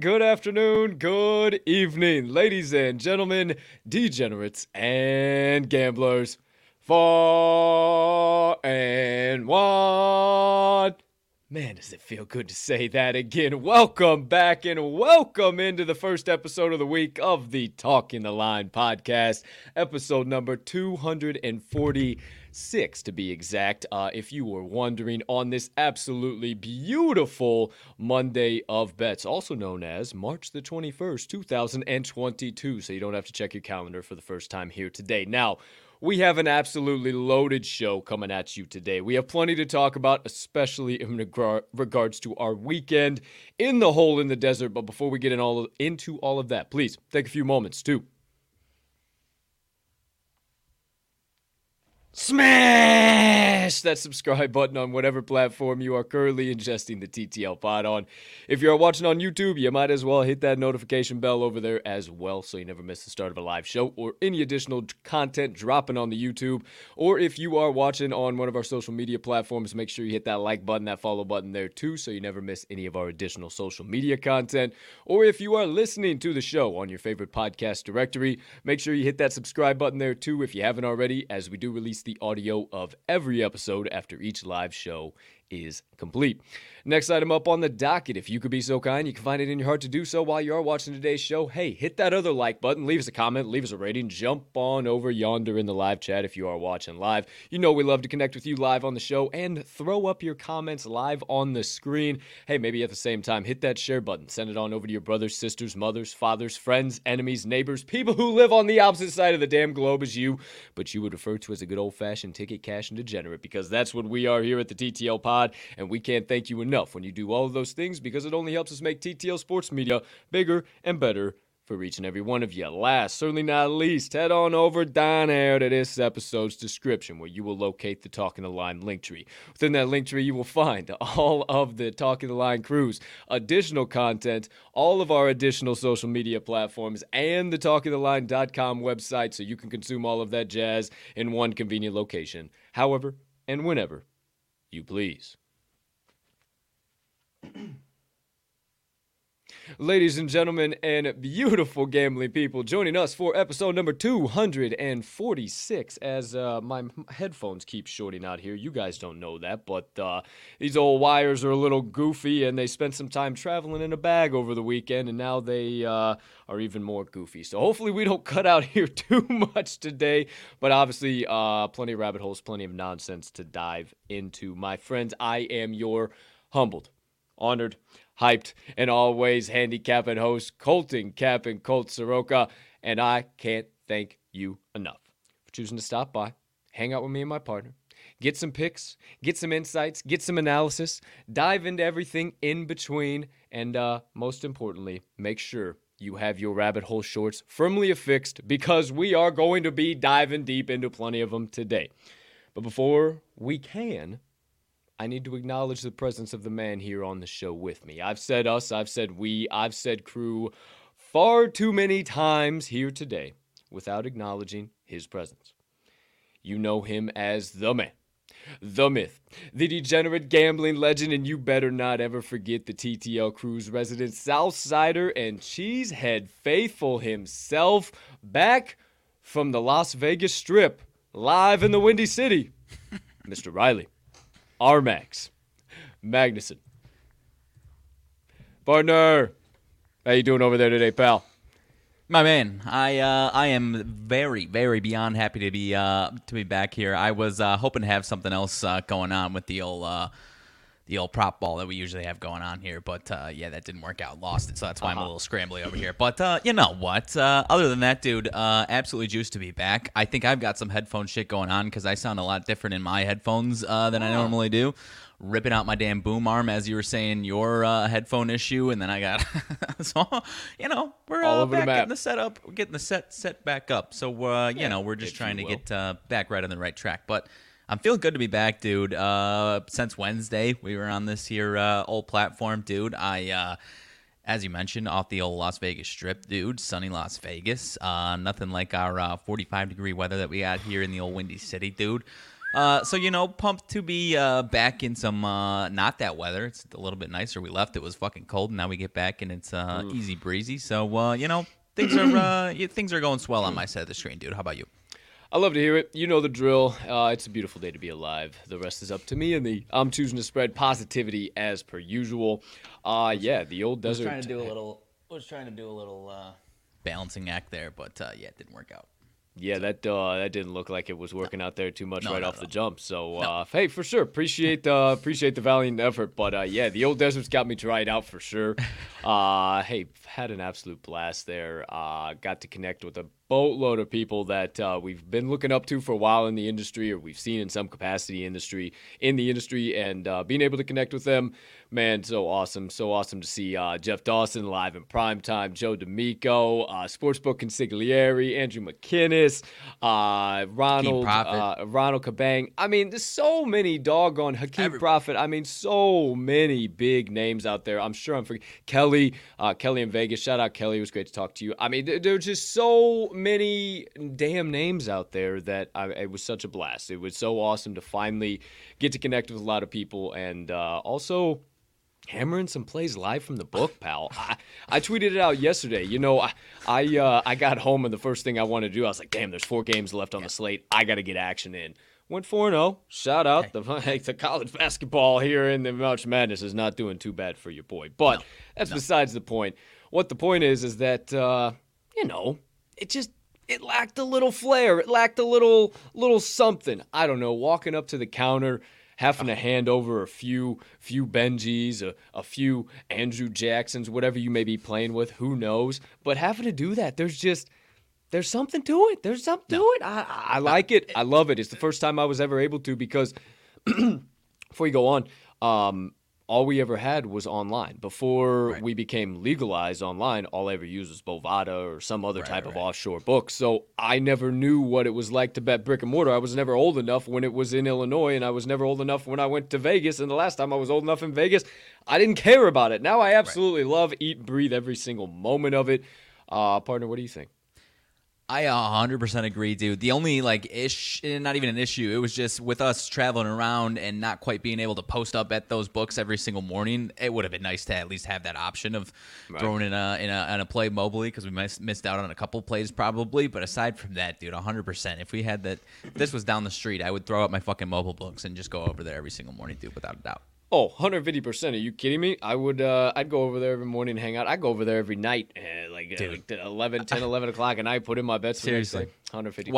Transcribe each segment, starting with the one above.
Good afternoon, good evening, ladies and gentlemen, degenerates and gamblers, far and wide. Man, does it feel good to say that again. Welcome back and welcome into the first episode of the week of the Talking the Line podcast, episode number 246 to be exact, if you were wondering, on this absolutely beautiful Monday of Bets, also known as March the 21st, 2022, so you don't have to check your calendar for the first time here today. Now, we have an absolutely loaded show coming at you today. We have plenty to talk about, especially in regards to our weekend in the hole in the desert, but before we get into all of that, please take a few moments to smash that subscribe button on whatever platform you are currently ingesting the TTL Pod on. If you are watching on YouTube, you might as well hit that notification bell over there as well so you never miss the start of a live show or any additional content dropping on the YouTube. Or if you are watching on one of our social media platforms, make sure you hit that like button, that follow button there too so you never miss any of our additional social media content. Or if you are listening to the show on your favorite podcast directory, make sure you hit that subscribe button there too if you haven't already, as we do release the audio of every episode after each live show is complete. Next item up on the docket, if you could be so kind, you can find it in your heart to do so while you are watching today's show. Hey, hit that other like button, leave us a comment, leave us a rating, jump on over yonder in the live chat if you are watching live. You know we love to connect with you live on the show and throw up your comments live on the screen. Hey, maybe at the same time, hit that share button. Send it on over to your brothers, sisters, mothers, fathers, friends, enemies, neighbors, people who live on the opposite side of the damn globe as you, but you would refer to as a good old-fashioned ticket cash and degenerate, because that's what we are here at the TTL Pod. And we can't thank you enough when you do all of those things, because it only helps us make TTL Sports Media bigger and better for each and every one of you. Last, certainly not least, head on over down there to this episode's description where you will locate the Talking the Line Linktree. Within that Linktree, you will find all of the Talking the Line crews, additional content, all of our additional social media platforms, and the TalkingTheLine.com website, so you can consume all of that jazz in one convenient location, however and whenever you please. Ladies and gentlemen and beautiful gambling people, joining us for episode number 246, as my headphones keep shorting out here. You guys don't know that, but these old wires are a little goofy, and they spent some time traveling in a bag over the weekend, and now they are even more goofy. So hopefully we don't cut out here too much today, but obviously plenty of rabbit holes, plenty of nonsense to dive into. My friends, I am your humbled, honored, hyped, and always handicapping host, Colton Captain Colt Soroka, and I can't thank you enough for choosing to stop by, hang out with me and my partner, get some picks, get some insights, get some analysis, dive into everything in between, and most importantly, make sure you have your rabbit hole shorts firmly affixed, because we are going to be diving deep into plenty of them today. But before we can, I need to acknowledge the presence of the man here on the show with me. I've said us, I've said we, I've said crew far too many times here today without acknowledging his presence. You know him as the man, the myth, the degenerate gambling legend, and you better not ever forget the TTL crew's resident Southsider and Cheesehead faithful himself, back from the Las Vegas Strip, live in the Windy City, Mr. Riley Armax Magnuson. Partner, how you doing over there today, pal? My man, I am very, very beyond happy to be back here. I was hoping to have something else going on with the old prop ball that we usually have going on here, but yeah, that didn't work out. Lost it, so that's why I'm a little scrambly over here. But you know what? Other than that, dude, absolutely juiced to be back. I think I've got some headphone shit going on because I sound a lot different in my headphones than I normally do. Ripping out my damn boom arm, as you were saying, your headphone issue, and then I got so you know we're all back getting the setup, we're getting the set back up. So yeah, you know we're just trying to get back right on the right track. But I'm feeling good to be back, dude. Since Wednesday we were on this here old platform, dude. I as you mentioned, off the old Las Vegas Strip, dude. Sunny Las Vegas, nothing like our 45 degree weather that we got here in the old Windy City, dude. So, you know, pumped to be back in some not that weather. It's a little bit nicer. We left. It was fucking cold, and now we get back, and it's easy breezy. So, you know, things are going swell on my side of the screen, dude. How about you? I love to hear it. You know the drill. It's a beautiful day to be alive. The rest is up to me, and I'm choosing to spread positivity as per usual. Yeah, the old desert. I was trying to do a little balancing act there, but yeah, it didn't work out. Yeah, that didn't look like it was working out there too much off the jump. So, hey, for sure, appreciate the valiant effort. But, yeah, the old desert's got me dried out for sure. Hey, had an absolute blast there. Got to connect with a boatload of people that we've been looking up to for a while in the industry, or we've seen in some capacity in the industry, and being able to connect with them, man, so awesome to see Jeff Dawson live in primetime, Joe D'Amico, Sportsbook Consigliere, Andrew McInnes, Ronald Kabang. I mean, there's so many doggone Hakeem Prophet. I mean, so many big names out there. I'm sure I'm forgetting Kelly in Vegas. Shout out Kelly. It was great to talk to you. I mean, there's just so many damn names out there that it was such a blast. It was so awesome to finally get to connect with a lot of people, and also hammering some plays live from the book, pal. I tweeted it out yesterday. You know, I got home, and the first thing I wanted to do, I was like, damn, there's 4 games left on the slate. I got to get action in. Went 4-0. Shout out to college basketball here in the March Madness is not doing too bad for your boy. But that's besides the point. What the point is that, you know, it lacked a little flair. It lacked a little something. I don't know, walking up to the counter, having to hand over a few Benjis, a few Andrew Jacksons, whatever you may be playing with, who knows. But having to do that, there's something to it. There's something to it. I like it. I love it. It's the first time I was ever able to, because before you go on, all we ever had was online. Before we became legalized online, all I ever used was Bovada or some other type of offshore book. So I never knew what it was like to bet brick and mortar. I was never old enough when it was in Illinois, and I was never old enough when I went to Vegas. And the last time I was old enough in Vegas, I didn't care about it. Now I absolutely love, eat, breathe every single moment of it. Partner, what do you think? I 100% agree, dude. The only, not even an issue, it was just with us traveling around and not quite being able to post up at those books every single morning. It would have been nice to at least have that option of throwing in a play mobily, because we missed out on a couple plays probably. But aside from that, dude, 100%. If we had that, if this was down the street, I would throw out my fucking mobile books and just go over there every single morning, dude, without a doubt. Oh, 150%. Are you kidding me? I would, I'd go over there every morning and hang out. I go over there every night, 11 o'clock, and I put in my bets. Seriously. 150%.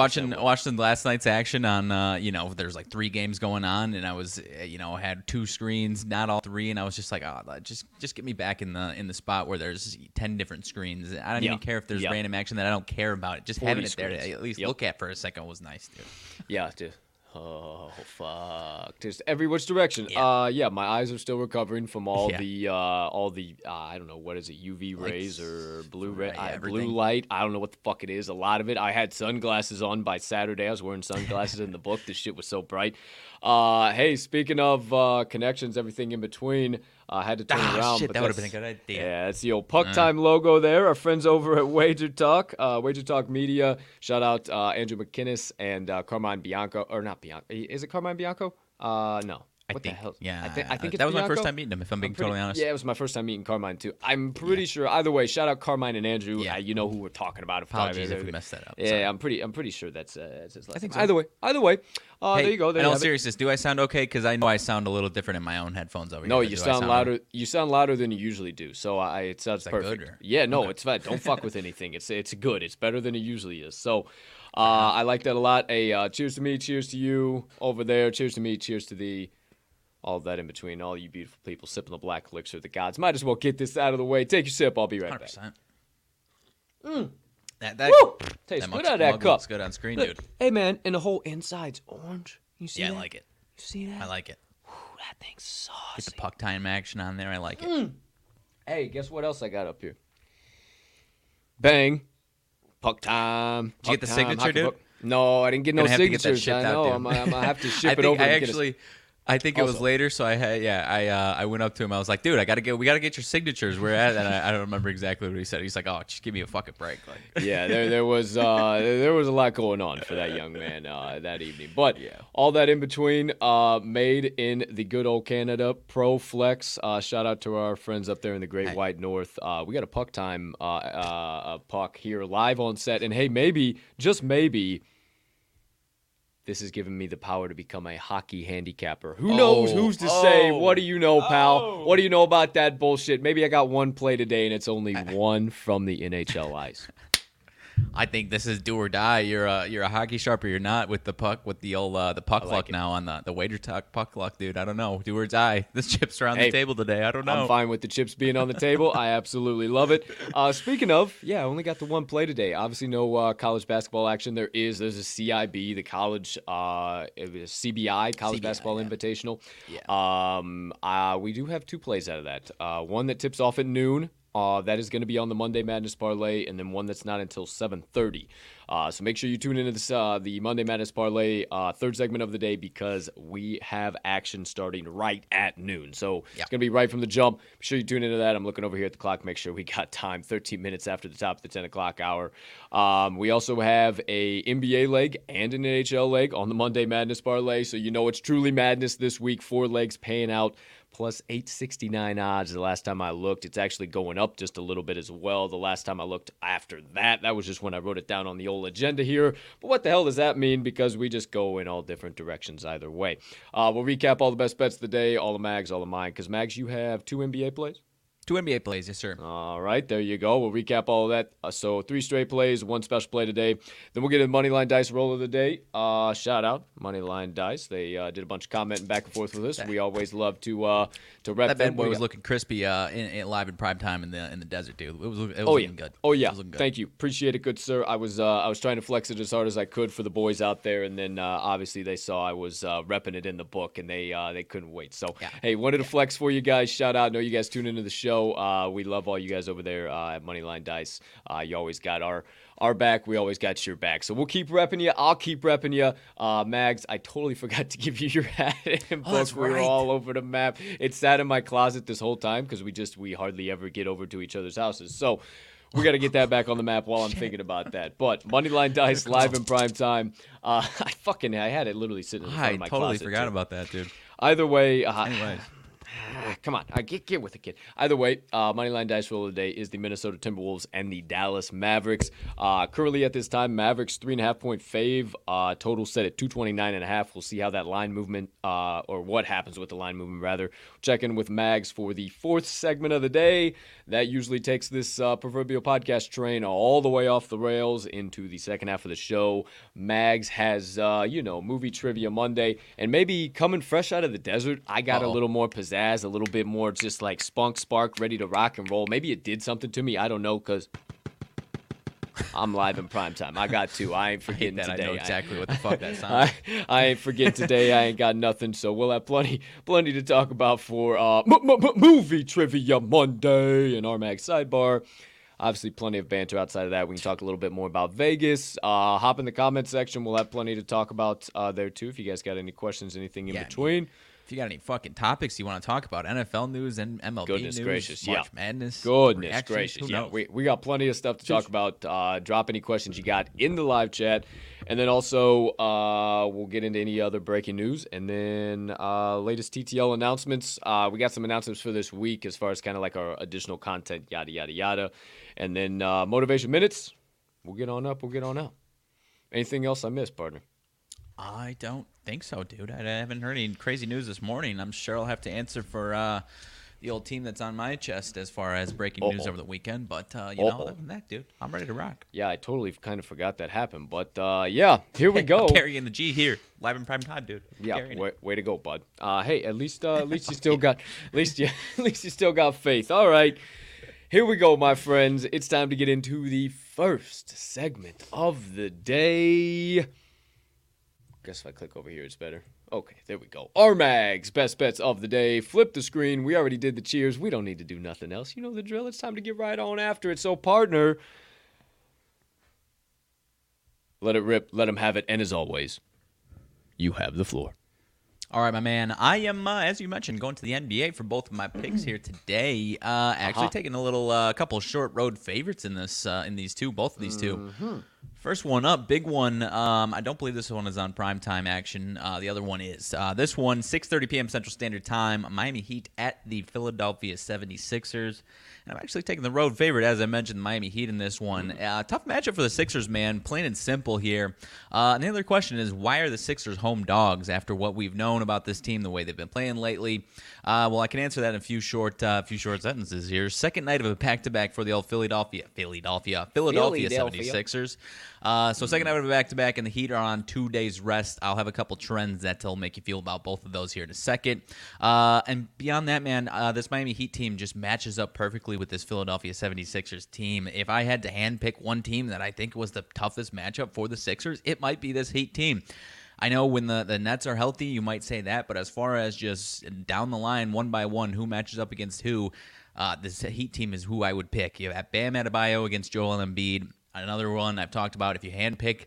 Watching last night's action on, you know, there's 3 games going on, and I was, you know, had 2 screens, not all 3, and I was just like, oh, just get me back in the spot where there's 10 different screens. I don't even care if there's random action that I don't care about. Just having it there to at least look at for a second was nice, dude. Yeah, dude. Oh, fuck. Just every which direction. Yeah, my eyes are still recovering from all the I don't know, what is it, UV rays or blue light. I don't know what the fuck it is. A lot of it. I had sunglasses on by Saturday. I was wearing sunglasses in the book. This shit was so bright. Hey, speaking of connections, everything in between, I had to turn around. Shit, but that would have been a good idea. Yeah, that's the old Puck Time logo there. Our friends over at Wager Talk, Wager Talk Media. Shout out Andrew McInnes and Carmine Bianco. Or not Bianco. Is it Carmine Bianco? No. I think. Yeah. I think that was Bianco. My first time meeting him, if I'm being totally honest. Yeah, it was my first time meeting Carmine, too. I'm pretty sure. Either way, shout out Carmine and Andrew. Yeah. You know who we're talking about. Apologies if we messed that up. Yeah, sorry. I'm pretty sure that's his last I think so. Either way. Hey, there you go. There in all seriousness, do I sound okay? Because I know I sound a little different in my own headphones over here. No, you sound louder. Right? You sound louder than you usually do. So it sounds perfect. Good, or? Yeah, no, okay. It's fine. Don't fuck with anything. It's good. It's better than it usually is. So I like that a lot. Hey, cheers to me. Cheers to you over there. Cheers to me. Cheers to thee. All that in between. All you beautiful people sipping the black elixir of the gods. Might as well get this out of the way. Take your sip. I'll be right 100%. Back. That tastes good out of that cup. Looks good on screen, dude. Hey, man, and the whole inside's orange. You see that? Yeah, I like it. You see that? I like it. Ooh, that thing's saucy. Get the puck time action on there. I like it. Hey, guess what else I got up here? Bang. Puck time. Did you get the signature, dude? No, I didn't get no signatures. I know. I'm going to have to ship it over. I think it was later, so I went up to him. I was like, dude, we gotta get your signatures. We're at, and I don't remember exactly what he said. He's like, oh, just give me a fucking break. Like, yeah, there was a lot going on for that young man that evening. But all that in between, made in the good old Canada, Pro Flex. Shout out to our friends up there in the Great White North. We got a puck time puck here live on set, and hey, maybe just maybe. This has given me the power to become a hockey handicapper. Who knows? Who's to say? What do you know, pal? What do you know about that bullshit? Maybe I got one play today, and it's only one from the NHL ice. I think this is do or die. You're a hockey sharp or you're not with the puck, with the old the puck luck like now on the Wager Talk puck luck, dude. I don't know. Do or die. The chips are on the table today. I don't know. I'm fine with the chips being on the table. I absolutely love it. Speaking of, I only got the one play today. Obviously, no college basketball action. There's a CIB, the college CBI, College Basketball Invitational. Yeah. We do have two plays out of that. One that tips off at noon. That is going to be on the Monday Madness Parlay, and then one that's not until 7:30. So make sure you tune into this, the Monday Madness Parlay third segment of the day, because we have action starting right at noon. So it's going to be right from the jump. Be sure you tune into that. I'm looking over here at the clock. Make sure we got time, 13 minutes after the top of the 10 o'clock hour. We also have a NBA leg and an NHL leg on the Monday Madness Parlay. So you know it's truly madness this week. 4 legs paying out. Plus 869 odds the last time I looked. It's actually going up just a little bit as well the last time I looked after that. That was just when I wrote it down on the old agenda here. But what the hell does that mean? Because we just go in all different directions either way. We'll recap all the best bets of the day, all the Mags, all of mine. Because, Mags, you have 2 NBA plays? 2 NBA plays, yes, sir. All right, there you go. We'll recap all of that. So 3 straight plays, 1 special play today. Then we'll get a Moneyline Dice roll of the day. Shout out, Moneyline Dice. They did a bunch of commenting back and forth with us. We always love to rep them. That bad boy was looking crispy in live in prime time in the desert, dude. It was looking good. Oh, yeah. It was looking good. Thank you. Appreciate it, good sir. I was trying to flex it as hard as I could for the boys out there, and then obviously they saw I was repping it in the book, and they couldn't wait. So, hey, wanted to flex for you guys. Shout out. I know you guys tune into the show. We love all you guys over there at Moneyline Dice. You always got our back. We always got your back. So we'll keep repping you. I'll keep repping you. Mags, I totally forgot to give you your hat and book. That's right. We're all over the map. It sat in my closet this whole time because we hardly ever get over to each other's houses. So we got to get that back on the map while I'm thinking about that. But Moneyline Dice live in prime time. I had it literally sitting in front of my closet. I totally forgot about that, dude. Either way. Anyways. Come on, get with it, kid. Either way, Moneyline Dice roll of the day is the Minnesota Timberwolves and the Dallas Mavericks. Currently at this time, Mavericks 3.5-point fave. Total set at 229.5. We'll see how that line movement, or what happens with the line movement, rather. Check in with Mags for the 4th segment of the day. That usually takes this proverbial podcast train all the way off the rails into the second half of the show. Mags has, movie trivia Monday. And maybe coming fresh out of the desert, I got a little more pizzazz. A little bit more just like spunk, spark, ready to rock and roll. Maybe it did something to me. I don't know, because I'm live in prime time. I got to. I ain't forgetting that today. I know exactly what the fuck that sounds like. I ain't forget today. I ain't got nothing. So we'll have plenty to talk about for Movie Trivia Monday and Armax Sidebar. Obviously, plenty of banter outside of that. We can talk a little bit more about Vegas. Hop in the comment section. We'll have plenty to talk about there, too, if you guys got any questions, anything in between. If you got any fucking topics you want to talk about, NFL news and MLB news, March Madness. Goodness gracious. We got plenty of stuff to talk about. Drop any questions you got in the live chat. And then also we'll get into any other breaking news. And then latest TTL announcements. We got some announcements for this week as far as kind of like our additional content, yada, yada, yada. And then Motivation Minutes. We'll get on up. Anything else I missed, partner? I don't think so, dude. I haven't heard any crazy news this morning. I'm sure I'll have to answer for the old team that's on my chest as far as breaking news over the weekend. But, you know, other than that, dude, I'm ready to rock. Yeah, I totally kind of forgot that happened. But, yeah, here we go. I'm carrying the G here, live in prime time, dude. Yeah, way to go, bud. Hey, at least you still got faith. All right. Here we go, my friends. It's time to get into the first segment of the day. Guess if I click over here, it's better. Okay, there we go. Armags, best bets of the day. Flip the screen. We already did the cheers. We don't need to do nothing else. You know the drill. It's time to get right on after it. So, partner, let it rip. Let him have it. And as always, you have the floor. All right, my man. I am, as you mentioned, going to the NBA for both of my picks here today. Actually taking a little couple short road favorites in this, in both of these two. First one up, big one. I don't believe this one is on primetime action. The other one is. This one, 6:30 p.m. Central Standard Time, Miami Heat at the Philadelphia 76ers. And I'm actually taking the road favorite, as I mentioned, Miami Heat in this one. Tough matchup for the Sixers, man, plain and simple here. And the other question is, why are the Sixers home dogs after what we've known about this team, the way they've been playing lately? Well, I can answer that in a few short sentences here. Second night of a back-to-back for the old Philadelphia 76ers. So second night of a back-to-back, and the Heat are on 2 days rest. I'll have a couple trends that will make you feel about both of those here in a second. And beyond that, man, this Miami Heat team just matches up perfectly with this Philadelphia 76ers team. If I had to handpick one team that I think was the toughest matchup for the Sixers, it might be this Heat team. I know when the Nets are healthy, you might say that, but as far as just down the line, one by one, who matches up against who, this Heat team is who I would pick. You have Bam Adebayo against Joel Embiid. Another one I've talked about, if you handpick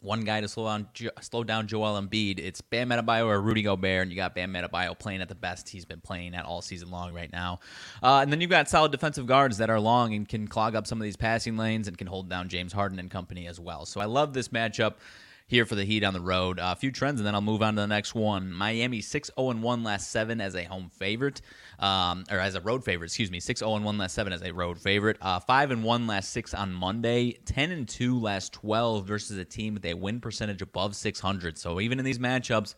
one guy to slow down Joel Embiid, it's Bam Adebayo or Rudy Gobert, and you got Bam Adebayo playing at the best he's been playing at all season long right now. And then you've got solid defensive guards that are long and can clog up some of these passing lanes and can hold down James Harden and company as well. So I love this matchup here for the Heat on the road. A few trends, and then I'll move on to the next one. Miami 6-0-1 last seven as a home favorite, or as a road favorite, excuse me, 6-0-1 last seven as a road favorite, 5-1 last six on Monday, 10-2 last 12 versus a team with a win percentage above 600. So even in these matchups,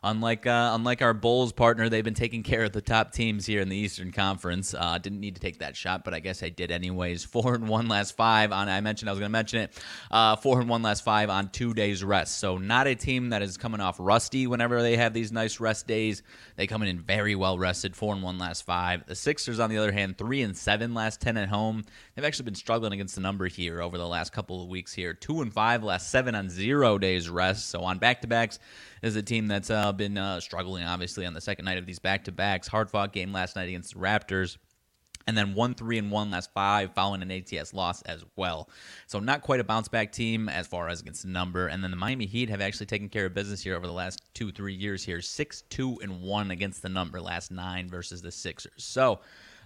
Unlike our Bulls partner, they've been taking care of the top teams here in the Eastern Conference. Didn't need to take that shot, but I guess I did anyways. 4-1 last five on. I was going to mention it. 4-1 last five on 2 days rest. So not a team that is coming off rusty. Whenever they have these nice rest days, they come in very well rested. 4-1 last five. The Sixers, on the other hand, 3-7 last 10 at home. They've actually been struggling against the number here over the last couple of weeks here. 2-5 last seven on 0 days rest. So on back to backs. This is a team that's been struggling, obviously, on the second night of these back-to-backs. Hard-fought game last night against the Raptors. And then 1-3-1 last five following an ATS loss as well. So not quite a bounce-back team as far as against the number. And then the Miami Heat have actually taken care of business here over the last 2-3 years here. 6-2-1 against the number last nine versus the Sixers. So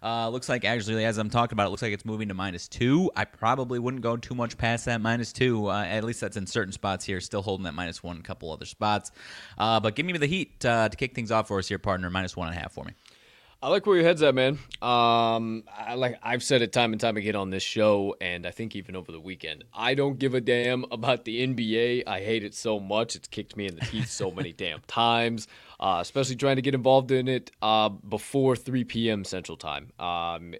looks like, actually, as I'm talking about, it looks like it's moving to -2. I probably wouldn't go too much past that -2. At least that's in certain spots here. Still holding that -1 a couple other spots. But give me the Heat to kick things off for us here, partner. -1.5 for me. I like where your head's at, man. I've said it time and time again on this show, and I think even over the weekend, I don't give a damn about the NBA. I hate it so much. It's kicked me in the teeth so many damn times, especially trying to get involved in it before 3 p.m. Central Time.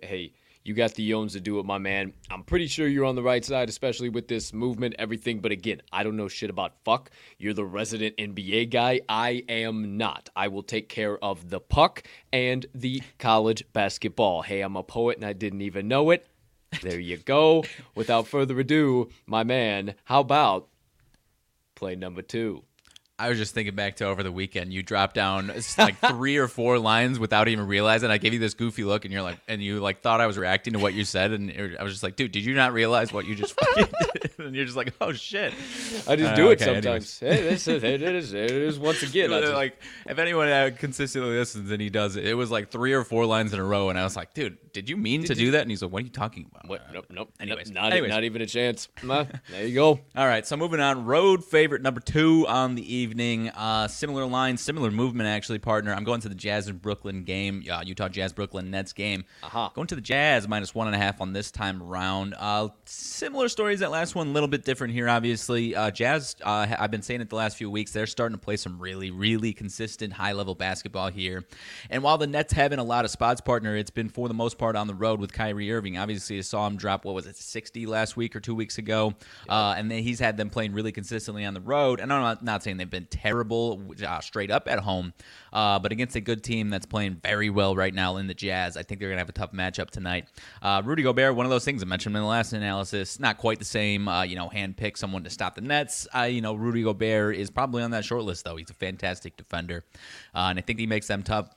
Hey, you got the yones to do it, my man. I'm pretty sure you're on the right side, especially with this movement, everything. But again, I don't know shit about fuck. You're the resident NBA guy. I am not. I will take care of the puck and the college basketball. Hey, I'm a poet and I didn't even know it. There you go. Without further ado, my man, how about play number 2? I was just thinking back to over the weekend. You dropped down like 3 or 4 lines without even realizing. I gave you this goofy look, and you're like, and you like thought I was reacting to what you said, and I was just like, dude, did you not realize what you just fucking did? And you're just like, oh shit. I just do it sometimes. Hey, it is once again. Like, if anyone consistently listens and he does it, it was like 3 or 4 lines in a row, and I was like, dude, did you mean to do that? And he's like, what are you talking about? What? Nope. Anyways. Not even a chance. There you go. All right, so moving on. Road favorite number 2 on the evening. Similar line, similar movement, actually, partner. I'm going to the Jazz and Brooklyn game, Utah Jazz, Brooklyn Nets game. Going to the Jazz, -1.5 on this time round. Similar stories that last one, a little bit different here, obviously. Jazz, I've been saying it the last few weeks, they're starting to play some really, really consistent high-level basketball here. And while the Nets have in a lot of spots, partner, it's been for the most part on the road with Kyrie Irving. Obviously, I saw him drop, 60 last week or 2 weeks ago. And then he's had them playing really consistently on the road. And I'm not saying they've been terrible straight up at home, but against a good team that's playing very well right now in the Jazz, I think they're going to have a tough matchup tonight. Rudy Gobert, one of those things I mentioned in the last analysis, not quite the same, handpick someone to stop the Nets. Rudy Gobert is probably on that short list, though. He's a fantastic defender, and I think he makes them tough. I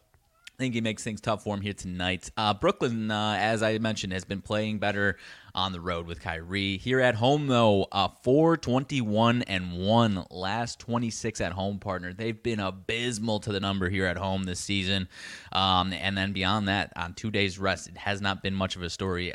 think he makes things tough for him here tonight. Brooklyn, as I mentioned, has been playing better on the road with Kyrie. Here at home, though, 4-21-1, last 26 at home, partner. They've been abysmal to the number here at home this season. And then beyond that, on 2 days rest, it has not been much of a story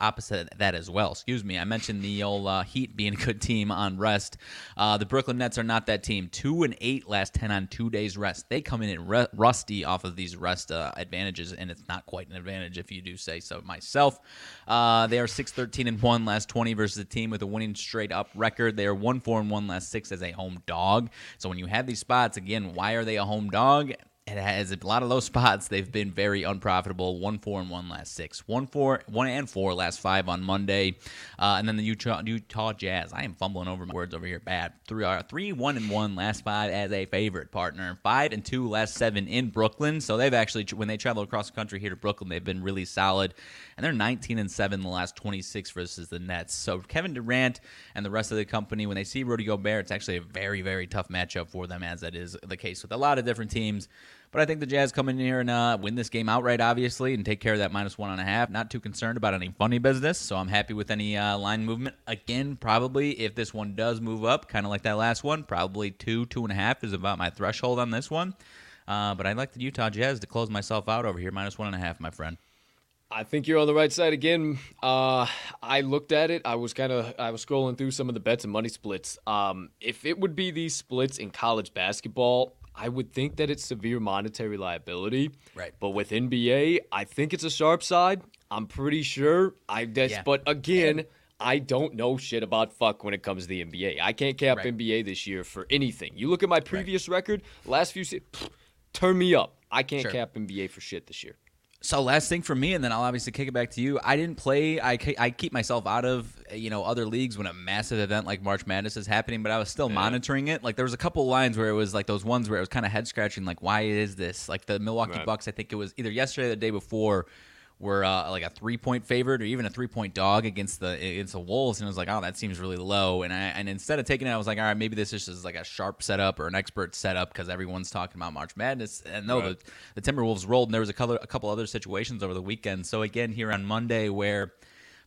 opposite that as well. Excuse me. I mentioned the old Heat being a good team on rest. The Brooklyn Nets are not that team. 2-8 last 10 on 2 days rest. They come in at rusty off of these rest advantages, and it's not quite an advantage if you do say so myself. They are 6-13-1 last 20 versus a team with a winning straight-up record. They are 1-4-1 last 6 as a home dog. So when you have these spots, again, why are they a home dog? It has a lot of those spots. They've been very unprofitable. 1-4-1 last 6. 1-4 last 5 on Monday. And then the Utah Jazz. I am fumbling over my words over here bad. 3-1-1 last 5 as a favorite, partner. 5-2 last 7 in Brooklyn. So they've actually, when they travel across the country here to Brooklyn, they've been really solid. And they're 19-7 the last 26 versus the Nets. So Kevin Durant and the rest of the company, when they see Rudy Gobert, it's actually a very, very tough matchup for them, as that is the case with a lot of different teams. But I think the Jazz come in here and win this game outright, obviously, and take care of that -1.5. Not too concerned about any funny business, so I'm happy with any line movement. Again, probably if this one does move up, kind of like that last one, probably 2.5 is about my threshold on this one. But I like the Utah Jazz to close myself out over here, -1.5, my friend. I think you're on the right side again. I looked at it. I was scrolling through some of the bets and money splits. If it would be these splits in college basketball, I would think that it's severe monetary liability. Right. But with NBA, I think it's a sharp side. I'm pretty sure. But again, I don't know shit about fuck when it comes to the NBA. I can't cap NBA this year for anything. You look at my previous record, last few seasons, turn me up. I can't cap NBA for shit this year. So last thing for me, and then I'll obviously kick it back to you. I didn't play. I keep myself out of other leagues when a massive event like March Madness is happening, but I was still monitoring it. Like there was a couple lines where it was like those ones where it was kind of head scratching. Like why is this? Like the Milwaukee Bucks, I think it was either yesterday or the day before, were like a 3-point favorite or even a 3-point dog against the Wolves, and I was like, oh, that seems really low. And instead of taking it, I was like, all right, maybe this is just like a sharp setup or an expert setup because everyone's talking about March Madness. And the Timberwolves rolled, and there was a couple other situations over the weekend. So again, here on Monday, where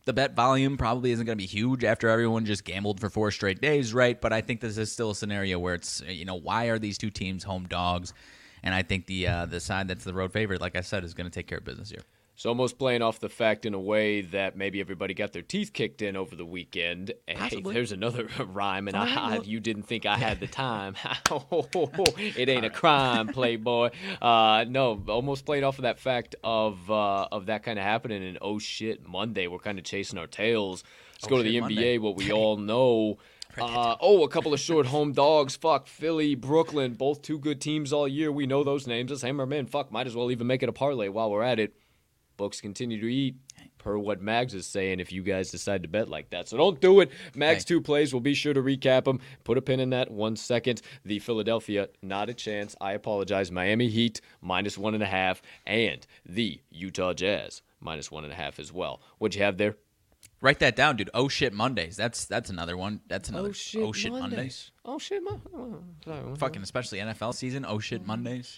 the bet volume probably isn't going to be huge after everyone just gambled for 4 straight days, right? But I think this is still a scenario where it's why are these two teams home dogs? And I think the side that's the road favorite, like I said, is going to take care of business here. It's almost playing off the fact in a way that maybe everybody got their teeth kicked in over the weekend. And hey, there's another rhyme, and you didn't think I had the time. It ain't a crime, playboy. No, almost playing off of that fact of that kind of happening. And oh shit, Monday, we're kind of chasing our tails. Let's go to the NBA, Monday. What we all know. A couple of short home dogs. Fuck, Philly, Brooklyn, both two good teams all year. We know those names. Let's hammer them in. Fuck, might as well even make it a parlay while we're at it. Books continue to eat, per what Mags is saying, if you guys decide to bet like that. So don't do it. Mags 2 plays. We'll be sure to recap them. Put a pin in that 1 second. The Philadelphia, not a chance. I apologize. Miami Heat, -1.5. And the Utah Jazz, -1.5 as well. What'd you have there? Write that down, dude. Oh Shit Mondays. That's another one. That's another Oh Shit Mondays. Oh Shit Mondays. Fucking especially NFL season. Oh Shit Mondays.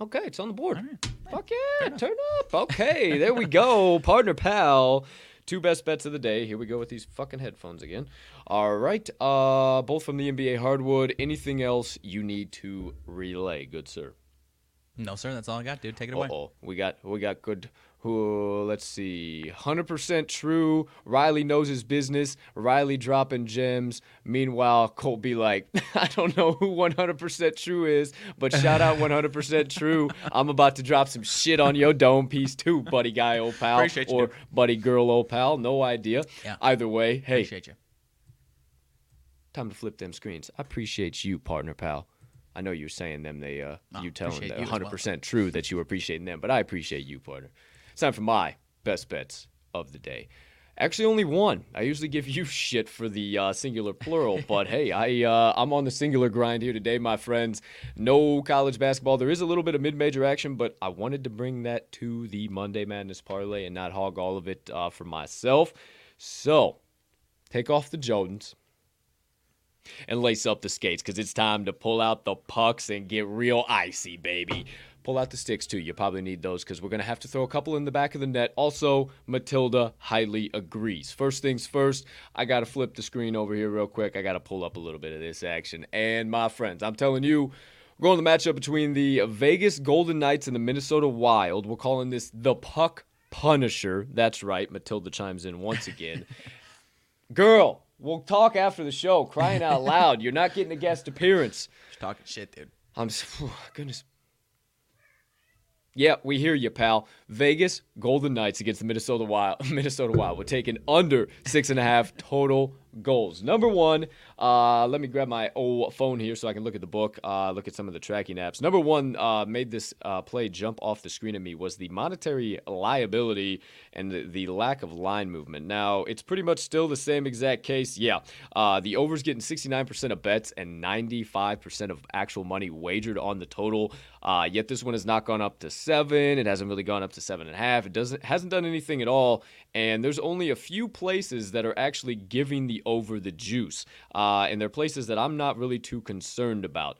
Okay, it's on the board. Right. Fuck yeah, turn up. Okay, there we go. Partner pal. Two best bets of the day. Here we go with these fucking headphones again. All right. Both from the NBA hardwood. Anything else you need to relay, good sir? No, sir. That's all I got, dude. Take it away. Uh-oh. We got good. Oh, let's see. 100% true. Riley knows his business. Riley dropping gems. Meanwhile, Colt be like, I don't know who 100% true is, but shout out 100% true. I'm about to drop some shit on your dome piece too, buddy guy, old pal. Appreciate you, or dude. Buddy girl, old pal. No idea. Yeah. Either way, hey. Appreciate you. Time to flip them screens. I appreciate you, partner pal. I know you're saying them. You telling them 100% true that you were appreciating them, but I appreciate you, partner. It's time for my best bets of the day. Actually, only one. I usually give you shit for the singular plural, but hey, I'm on the singular grind here today, my friends. No college basketball. There is a little bit of mid-major action, but I wanted to bring that to the Monday Madness parlay and not hog all of it for myself. So, take off the Jordans and lace up the skates, because it's time to pull out the pucks and get real icy, baby. Pull out the sticks, too. You probably need those because we're going to have to throw a couple in the back of the net. Also, Matilda highly agrees. First things first, I got to flip the screen over here real quick. I got to pull up a little bit of this action. And, my friends, I'm telling you, we're going to the matchup between the Vegas Golden Knights and the Minnesota Wild. We're calling this the Puck Punisher. That's right. Matilda chimes in once again. Girl, we'll talk after the show. Crying out loud. You're not getting a guest appearance. She's talking shit, dude. Goodness. Yeah, we hear you, pal. Vegas Golden Knights against the Minnesota Wild. Minnesota Wild. We're taking under 6.5 total goals. Number one, let me grab my old phone here so I can look at the book, look at some of the tracking apps. Number one made this play jump off the screen at me was the monetary liability and the lack of line movement. Now, it's pretty much still the same exact case. Yeah, the over's getting 69% of bets and 95% of actual money wagered on the total. Yet this one has not gone up to 7. It hasn't really gone up to 7.5. It hasn't done anything at all. And there's only a few places that are actually giving the over the juice. And they're places that I'm not really too concerned about.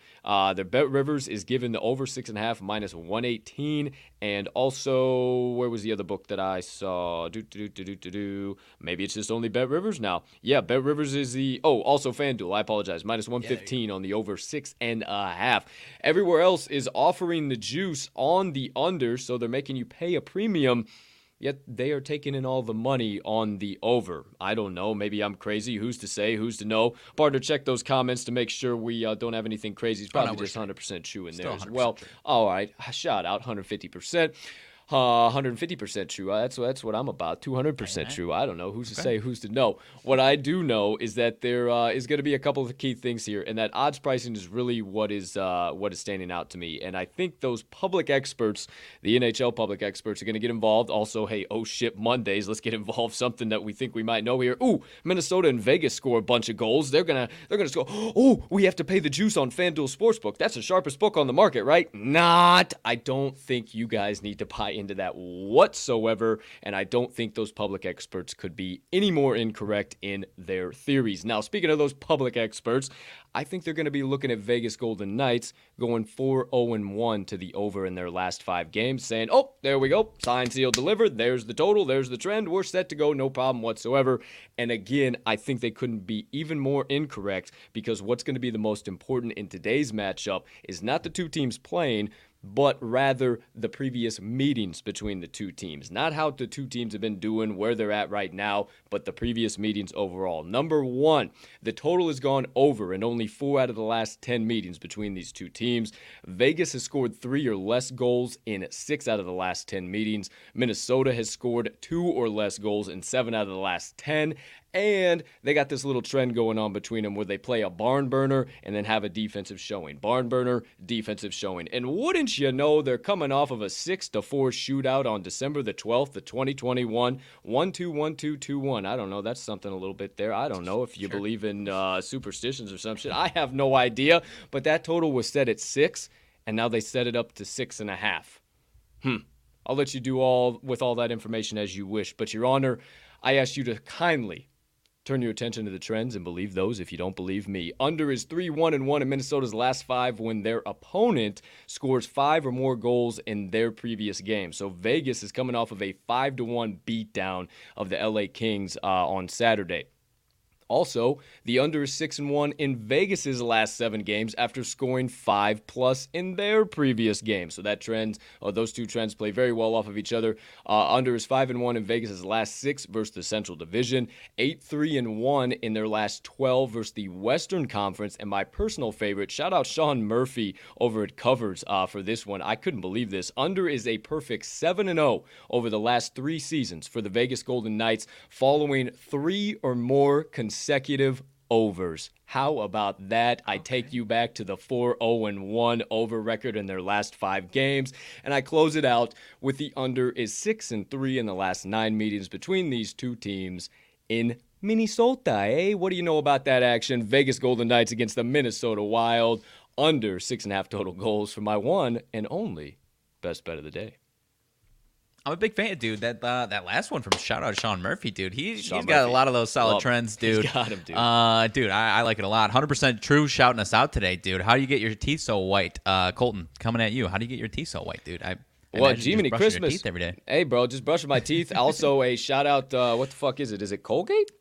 Their Bet Rivers is given the over 6.5 minus 118. And also, where was the other book that I saw? Maybe it's just only Bet Rivers now. Yeah, Bet Rivers is also FanDuel. I apologize. Minus 115 on the over 6.5. Everywhere else is offering the juice on the under, so they're making you pay a premium. Yet they are taking in all the money on the over. I don't know. Maybe I'm crazy. Who's to say? Who's to know? Partner, check those comments to make sure we don't have anything crazy. It's probably just 100% true in there as well. True. All right. Shout out. 150%. 150% true. That's what I'm about. 200% true. I don't know. Who's to say? Who's to know? What I do know is that there is going to be a couple of key things here, and that odds pricing is really what is standing out to me. And I think those public experts, the NHL public experts, are going to get involved. Also, hey, oh shit, Mondays. Let's get involved. Something that we think we might know here. Ooh, Minnesota and Vegas score a bunch of goals. They're gonna score. Oh, we have to pay the juice on FanDuel Sportsbook. That's the sharpest book on the market, right? Not. I don't think you guys need to buy into that whatsoever, and I don't think those public experts could be any more incorrect in their theories. Now, speaking of those public experts, I think they're going to be looking at Vegas Golden Knights going 4-0-1 to the over in their last 5 games, saying, oh, there we go, signed, sealed, delivered, there's the total, there's the trend, we're set to go, no problem whatsoever. And again, I think they couldn't be even more incorrect, because what's going to be the most important in today's matchup is not the two teams playing, but rather the previous meetings between the two teams. Not how the two teams have been doing, where they're at right now, but the previous meetings overall. Number one, the total has gone over in only 4 out of the last 10 meetings between these two teams. Vegas has scored 3 or less goals in 6 out of the last 10 meetings. Minnesota has scored 2 or less goals in 7 out of the last 10. And they got this little trend going on between them where they play a barn burner and then have a defensive showing. Barn burner, defensive showing. And wouldn't you know, they're coming off of a 6-4 shootout on December the 12th of 2021. 1-2-1-2-2-1. I don't know. That's something a little bit there. I don't know if you believe in superstitions or some shit. I have no idea. But that total was set at 6, and now they set it up to 6.5. I'll let you do all with all that information as you wish. But, Your Honor, I ask you to kindly turn your attention to the trends and believe those if you don't believe me. Under is 3-1-1 in Minnesota's last five when their opponent scores five or more goals in their previous game. So Vegas is coming off of a 5-1 beatdown of the LA Kings on Saturday. Also, the under is 6-1 in Vegas' last seven games after scoring 5+ in their previous game. So that trend, those two trends play very well off of each other. Under is 5-1 in Vegas' last six versus the Central Division, 8-3-1 in their last 12 versus the Western Conference. And my personal favorite, shout out Sean Murphy over at Covers for this one. I couldn't believe this. Under is a perfect 7-0 over the last three seasons for the Vegas Golden Knights following three or more consecutive overs. How about that? I take you back to the 4-0-1 over record in their last five games, and I close it out with the under is 6-3 in the last nine meetings between these two teams in Minnesota. Eh? What do you know about that action? Vegas Golden Knights against the Minnesota Wild. Under 6.5 total goals for my one and only best bet of the day. I'm a big fan, dude. That last one from shout out Sean Murphy, dude. He's got a lot of those solid trends, dude. He's got him, dude. Dude, I like it a lot. 100% true shouting us out today, dude. How do you get your teeth so white? Colton, coming at you. How do you get your teeth so white, dude? Well, Jiminy Christmas. Teeth every day. Hey, bro, just brushing my teeth. Also, a shout out. What the fuck is it? Is it Colgate?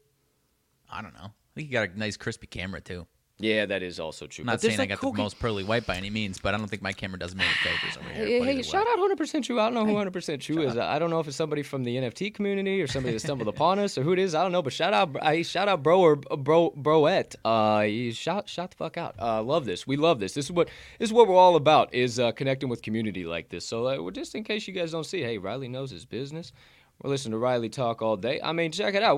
I don't know. I think you got a nice crispy camera too. Yeah, that is also true. I'm not saying I got the most pearly white by any means, but I don't think my camera does me any favors over here. Hey, shout out 100% True. I don't know who 100% True is. I don't know if it's somebody from the NFT community or somebody that stumbled upon us or who it is. I don't know, but shout out bro or broette. Shout the fuck out. Love this. We love this. This is what we're all about is connecting with community like this. So just in case you guys don't see, hey, Riley knows his business. We're listening to Riley talk all day. I mean, check it out.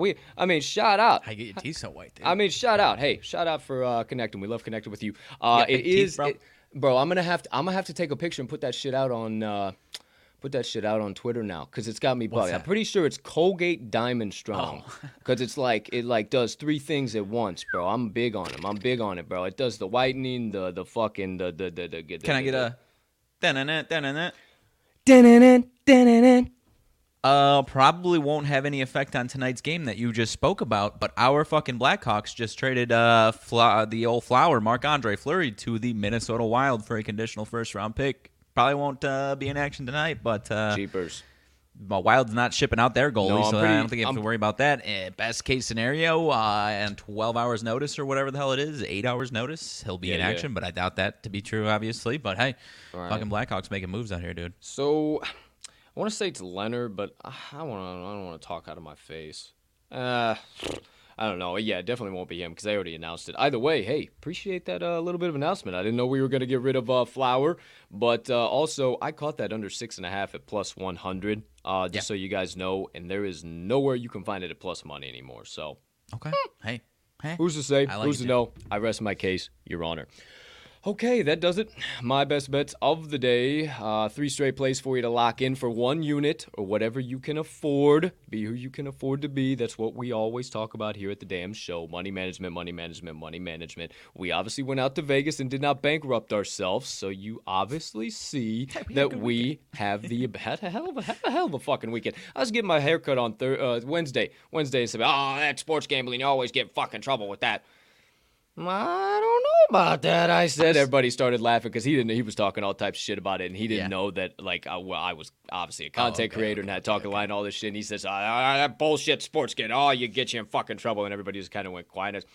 Shout out. I get your teeth so white, dude. I mean, shout out. Hey, shout out for connecting. We love connecting with you. Bro, I'm gonna have to take a picture and put that shit out on Twitter now because it's got me bugged. I'm pretty sure it's Colgate Diamond Strong because it does three things at once, bro. I'm big on them. I'm big on it, bro. It does the whitening, the Can I get a da-na-na? Probably won't have any effect on tonight's game that you just spoke about, but our fucking Blackhawks just traded the old flower, Marc-Andre Fleury, to the Minnesota Wild for a conditional first-round pick. Probably won't be in action tonight, but... Cheapers. Wild's not shipping out their goalie, I don't think you have to worry about that. Best-case scenario, and 12 hours notice or whatever the hell it is, 8 hours notice, he'll be in action, but I doubt that to be true, obviously. But, hey, right. Fucking Blackhawks making moves out here, dude. So... I want to say it's Leonard, but I don't want to talk out of my face. I don't know. Yeah, it definitely won't be him because they already announced it. Either way, hey, appreciate that little bit of announcement. I didn't know we were going to get rid of Flower, but also I caught that under 6.5 at +100, just so you guys know, and there is nowhere you can find it at plus money anymore. So okay, hey. Who's to say? Who's to know? I rest my case, Your Honor. Okay, that does it. My best bets of the day. Three straight plays for you to lock in for one unit or whatever you can afford. Be who you can afford to be. That's what we always talk about here at the damn show. Money management, money management, money management. We obviously went out to Vegas and did not bankrupt ourselves, so you obviously see that we have the hell of a fucking weekend. I was getting my haircut on Wednesday and said, that's sports gambling. You always get in fucking trouble with that. I don't know about that. I said everybody started laughing because he didn't. He was talking all types of shit about it, and he didn't know that. I was obviously a content creator and had Talking Line and all this shit. And he says, "That bullshit sports kid. Oh, you get you in fucking trouble." And everybody just kind of went quiet.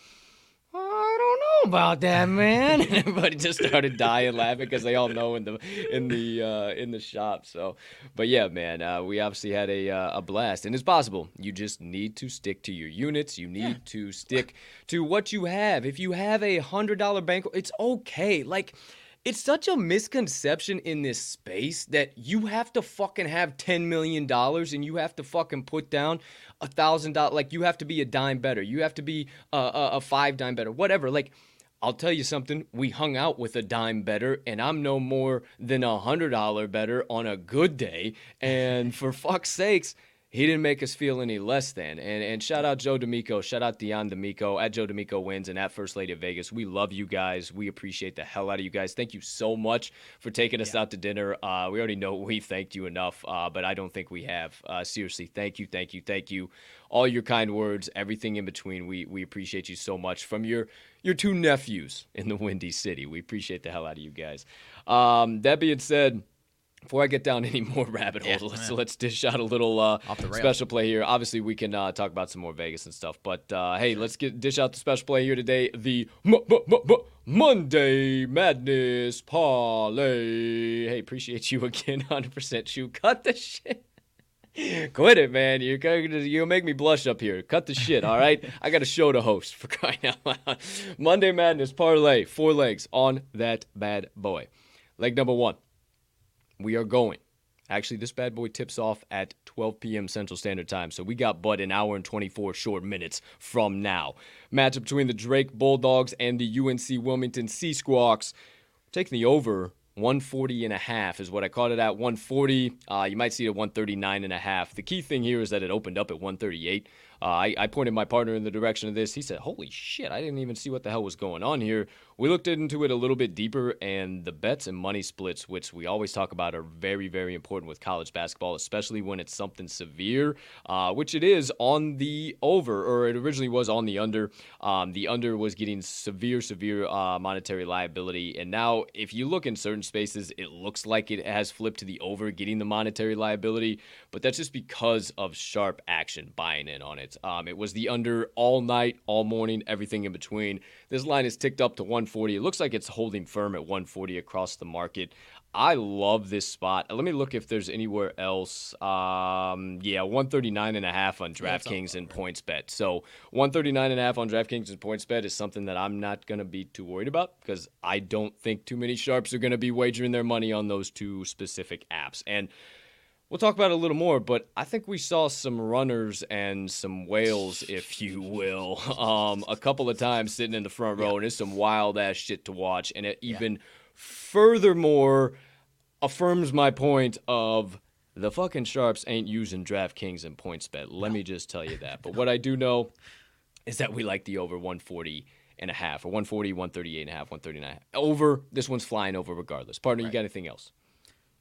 I don't know about that, man. And everybody just started dying laughing because they all know in the shop. So, but yeah, man, we obviously had a blast, and it's possible. You just need to stick to your units. You need to stick to what you have. If you have a $100 bank, it's okay. Like. It's such a misconception in this space that you have to fucking have $10 million and you have to fucking put down $1,000. Like, you have to be a dime better. You have to be a five-dime better, whatever. Like, I'll tell you something. We hung out with a dime better, and I'm no more than $100 better on a good day. And for fuck's sakes, he didn't make us feel any less than. And shout out Joe D'Amico. Shout out Dion D'Amico at Joe D'Amico Wins and at First Lady of Vegas. We love you guys. We appreciate the hell out of you guys. Thank you so much for taking us out to dinner. We already know we thanked you enough, but I don't think we have. Seriously, thank you, thank you, thank you. All your kind words, everything in between. We appreciate you so much. From your two nephews in the Windy City, we appreciate the hell out of you guys. That being said, before I get down any more rabbit holes, let's dish out a little special play here. Obviously, we can talk about some more Vegas and stuff, but hey, let's dish out the special play here today, the Monday Madness Parlay. Hey, appreciate you again, 100% Shoe. Cut the shit. Quit it, man. You'll make me blush up here. Cut the shit, all right? I got a show to host, for crying out loud. Monday Madness Parlay, 4 legs on that bad boy. Leg number 1. We are going. Actually, this bad boy tips off at 12 p.m. Central Standard Time, so we got but an hour and 24 short minutes from now. Matchup between the Drake Bulldogs and the UNC Wilmington Sea Squawks. Taking the over, 140.5 is what I caught it at, 140. You might see it at 139.5. The key thing here is that it opened up at 138. I pointed my partner in the direction of this. He said, holy shit, I didn't even see what the hell was going on here. We looked into it a little bit deeper, and the bets and money splits, which we always talk about, are very, very important with college basketball, especially when it's something severe, which it is on the over, or it originally was on the under. The under was getting severe monetary liability, and now if you look in certain spaces, it looks like it has flipped to the over, getting the monetary liability, but that's just because of sharp action buying in on it. It was the under all night, all morning, everything in between. This line is ticked up to 140. It looks like it's holding firm at 140 across the market. I love this spot. Let me look if there's anywhere else. 139.5 on DraftKings and PointsBet. So 139.5 on DraftKings and PointsBet is something that I'm not going to be too worried about because I don't think too many sharps are going to be wagering their money on those two specific apps. And we'll talk about it a little more, but I think we saw some runners and some whales, if you will, a couple of times sitting in the front row, and it's some wild-ass shit to watch, and it even furthermore affirms my point of the fucking sharps ain't using DraftKings and PointsBet. Let me just tell you that. But what I do know is that we like the over 140.5, or 140, 138.5, 139. Over, this one's flying over regardless. Partner, you got anything else?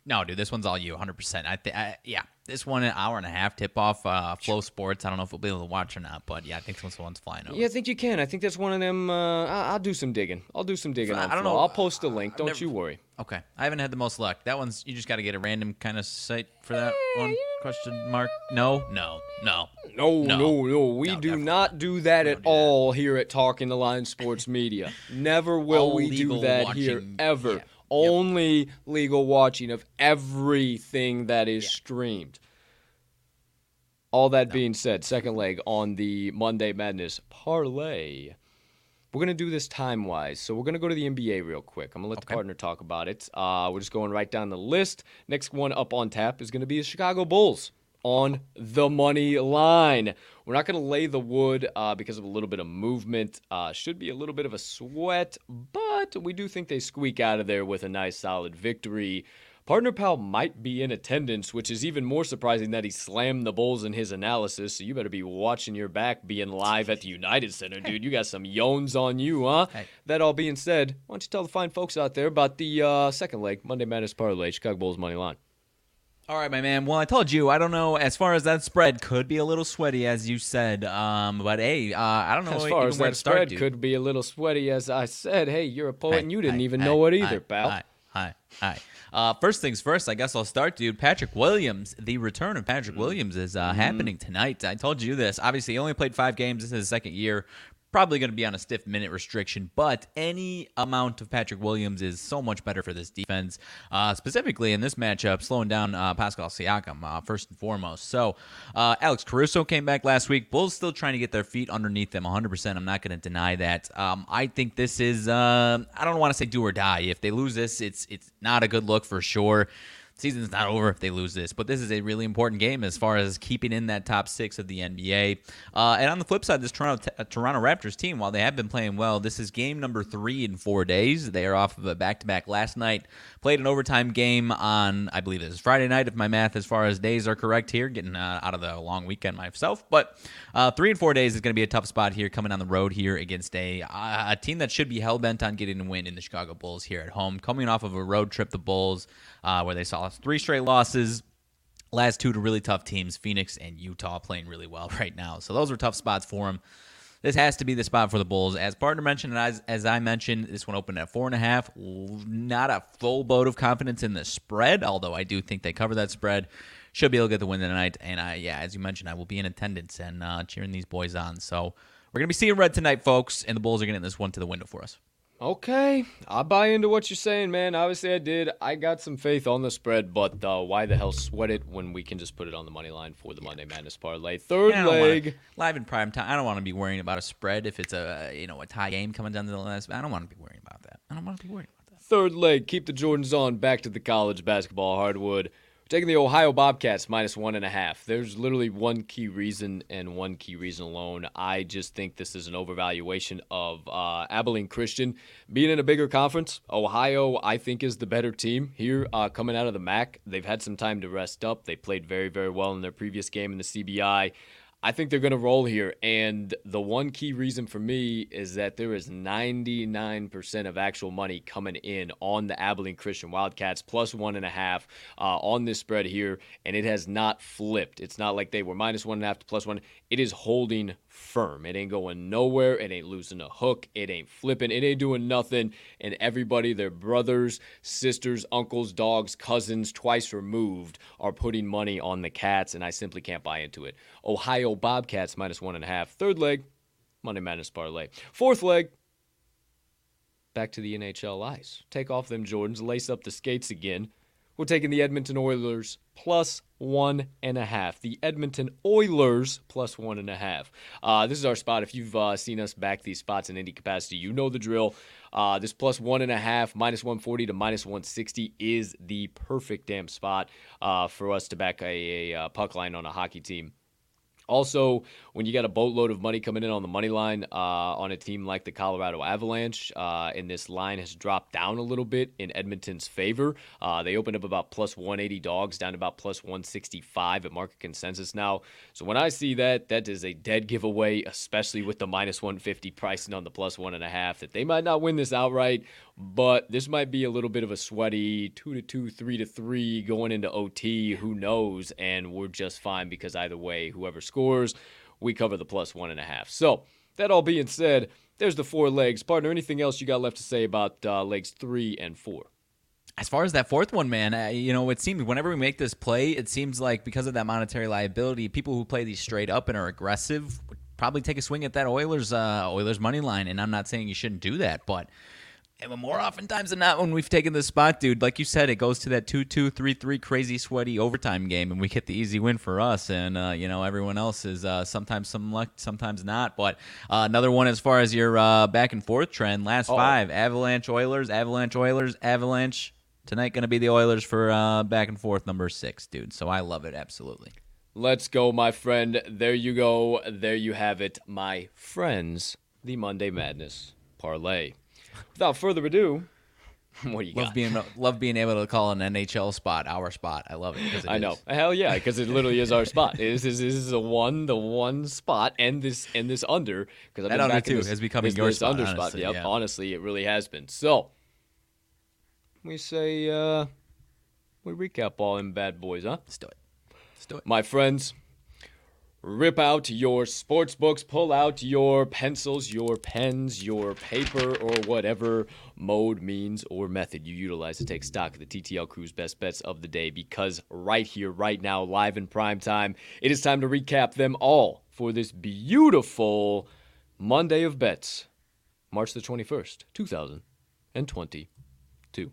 No, dude, this one's all you, 100%. This one, an hour and a half tip-off, Flow Sports. I don't know if we'll be able to watch or not, but, I think this one's flying over. Yeah, I think you can. I think that's one of them. I'll do some digging. I don't know. I'll post a link. Don't you worry. Okay. I haven't had the most luck. That one's, you just got to get a random kind of site for that one? Question mark. No. We do not do that at all here at Talking the Line Sports Media. Never will we do that here ever. Yeah. Only legal watching of everything that is streamed. All that being said, second leg on the Monday Madness Parlay. We're going to do this time-wise, so we're going to go to the NBA real quick. I'm going to let the partner talk about it. We're just going right down the list. Next one up on tap is going to be the Chicago Bulls on the money line. We're not going to lay the wood because of a little bit of movement. Should be a little bit of a sweat, but we do think they squeak out of there with a nice solid victory. Partner Pal might be in attendance, which is even more surprising that he slammed the Bulls in his analysis, so you better be watching your back being live at the United Center, dude. You got some yones on you, huh? Hey. That all being said, why don't you tell the fine folks out there about the second leg, Monday Madness Parlay, Chicago Bulls money line. All right, my man. Well, I told you, I don't know, as far as that spread, could be a little sweaty, as you said. But, hey, I don't know as far as that spread could be a little sweaty, as I said. Hey, you're a poet, and you didn't even know it either, pal. Hi. First things first, I guess I'll start, dude. Patrick Williams, the return of Patrick Williams is happening tonight. I told you this. Obviously, he only played 5 games. This is his second year. Probably going to be on a stiff minute restriction, but any amount of Patrick Williams is so much better for this defense, specifically in this matchup, slowing down Pascal Siakam first and foremost. So Alex Caruso came back last week. Bulls still trying to get their feet underneath them 100%. I'm not going to deny that. I think this is, I don't want to say do or die. If they lose this, it's not a good look for sure. season's not over if they lose this, but this is a really important game as far as keeping in that top six of the NBA. And on the flip side, this Toronto Raptors team, while they have been playing well, this is game number 3 in 4 days. They are off of a back-to-back last night. Played an overtime game on, I believe this is Friday night, if my math as far as days are correct here, getting out of the long weekend myself. But 3 and 4 days is going to be a tough spot here coming on the road here against a team that should be hell-bent on getting a win in the Chicago Bulls here at home. Coming off of a road trip, the Bulls, where they saw 3 straight losses. Last 2 to really tough teams, Phoenix and Utah, playing really well right now. So those are tough spots for them. This has to be the spot for the Bulls. As partner mentioned, and as I mentioned, this one opened at 4.5. Not a full boat of confidence in the spread, although I do think they cover that spread. Should be able to get the win tonight. And, as you mentioned, I will be in attendance and cheering these boys on. So we're going to be seeing red tonight, folks, and the Bulls are going to get this one to the window for us. Okay, I buy into what you're saying, man. Obviously, I did. I got some faith on the spread, but why the hell sweat it when we can just put it on the money line for the Monday Madness parlay? Third leg, live in prime time. I don't want to be worrying about a spread if it's a tie game coming down to the last. I don't want to be worrying about that. Third leg, keep the Jordans on. Back to the college basketball hardwood. We're taking the Ohio Bobcats -1.5. There's literally one key reason and one key reason alone. I just think this is an overvaluation of Abilene Christian being in a bigger conference. Ohio, I think, is the better team here coming out of the MAC. They've had some time to rest up. They played very, very well in their previous game in the CBI. I think they're going to roll here, and the one key reason for me is that there is 99% of actual money coming in on the Abilene Christian Wildcats, +1.5 on this spread here, and it has not flipped. It's not like they were -1.5 to +1. It is holding firm. It ain't going nowhere. It ain't losing a hook. It ain't flipping. It ain't doing nothing. And everybody, their brothers, sisters, uncles, dogs, cousins, twice removed, are putting money on the Cats, and I simply can't buy into it. Ohio Bobcats -1.5. Third leg, Monday Madness parlay. Fourth leg, back to the NHL ice. Take off them Jordans, lace up the skates again. We're taking the Edmonton Oilers +1.5. The Edmonton Oilers +1.5. This is our spot. If you've seen us back these spots in any capacity, you know the drill. This +1.5, -140 to -160 is the perfect damn spot for us to back a puck line on a hockey team. Also, when you got a boatload of money coming in on the money line on a team like the Colorado Avalanche, and this line has dropped down a little bit in Edmonton's favor. They opened up about +180 dogs, down about +165 at market consensus now. So when I see that, that is a dead giveaway, especially with the -150 pricing on the +1.5, that they might not win this outright, but this might be a little bit of a sweaty 2-2, 3-3 going into OT. Who knows? And we're just fine because either way, whoever scores, we cover the +1.5. So that all being said, there's the four legs. Partner, anything else you got left to say about legs 3 and 4? As far as that fourth one, man, it seems whenever we make this play, it seems like because of that monetary liability, people who play these straight up and are aggressive would probably take a swing at that Oilers money line. And I'm not saying you shouldn't do that, but more oftentimes than not, when we've taken this spot, dude, like you said, it goes to that 2-2, 3-3 crazy, sweaty overtime game, and we get the easy win for us. And, everyone else is sometimes some luck, sometimes not. But another one as far as your back-and-forth trend, last 5, Avalanche, Oilers. Tonight going to be the Oilers for back-and-forth number 6, dude. So I love it, absolutely. Let's go, my friend. There you go. There you have it, my friends, the Monday Madness parlay. Without further ado, what do you got? Love being able to call an NHL spot our spot. I love it. I know. Hell yeah, because it literally is our spot. This is the one spot, and this under, because that under too has become your spot. Under spot. Honestly, yeah. Honestly, it really has been. So we say we recap all them bad boys, huh? Let's do it, my friends. Rip out your sports books, pull out your pencils, your pens, your paper, or whatever mode, means, or method you utilize to take stock of the TTL Crew's best bets of the day, because right here, right now, live in prime time, it is time to recap them all for this beautiful Monday of Bets, March the 21st, 2022.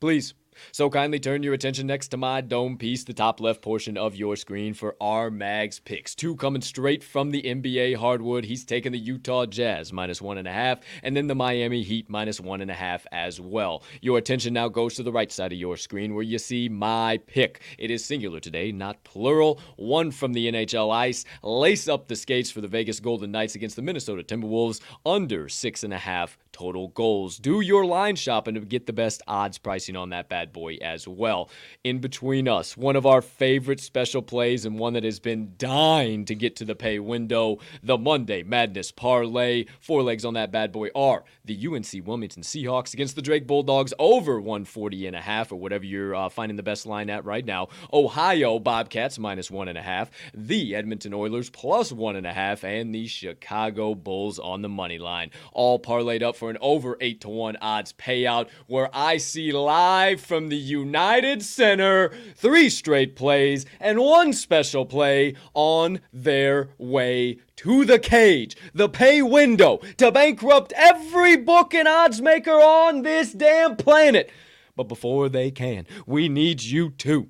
Please So kindly turn your attention next to my dome piece, the top left portion of your screen, for our Mag's picks. Two coming straight from the NBA hardwood. He's taking the Utah Jazz -1.5, and then the Miami Heat -1.5 as well. Your attention now goes to the right side of your screen where you see my pick. It is singular today, not plural. One from the NHL ice. Lace up the skates for the Vegas Golden Knights against the Minnesota Timberwolves. Under 6.5 total goals. Do your line shopping to get the best odds pricing on that bad boy as well. In between us, one of our favorite special plays and one that has been dying to get to the pay window, the Monday Madness Parlay. Four legs on that bad boy are the UNC Wilmington Seahawks against the Drake Bulldogs over 140.5, or whatever you're finding the best line at right now. Ohio Bobcats -1.5, the Edmonton Oilers +1.5, and the Chicago Bulls on the money line. All parlayed up for an over 8-1 odds payout, where I see live from the United Center 3 straight plays and 1 special play on their way to the cage, the pay window, to bankrupt every book and odds maker on this damn planet. But before they can, we need you too.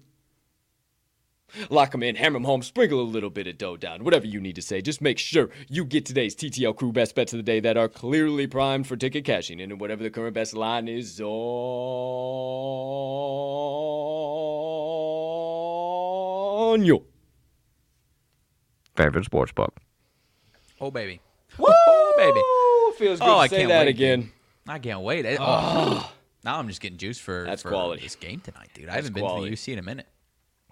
Lock them in, hammer them home, sprinkle a little bit of dough down, whatever you need to say. Just make sure you get today's TTL crew best bets of the day that are clearly primed for ticket cashing and whatever the current best line is on your favorite sports book. Oh, baby. Woo! Oh, baby. Feels good to say that again. I can't wait. Now I'm just getting juice for this game tonight, dude. I haven't been to the UC in a minute.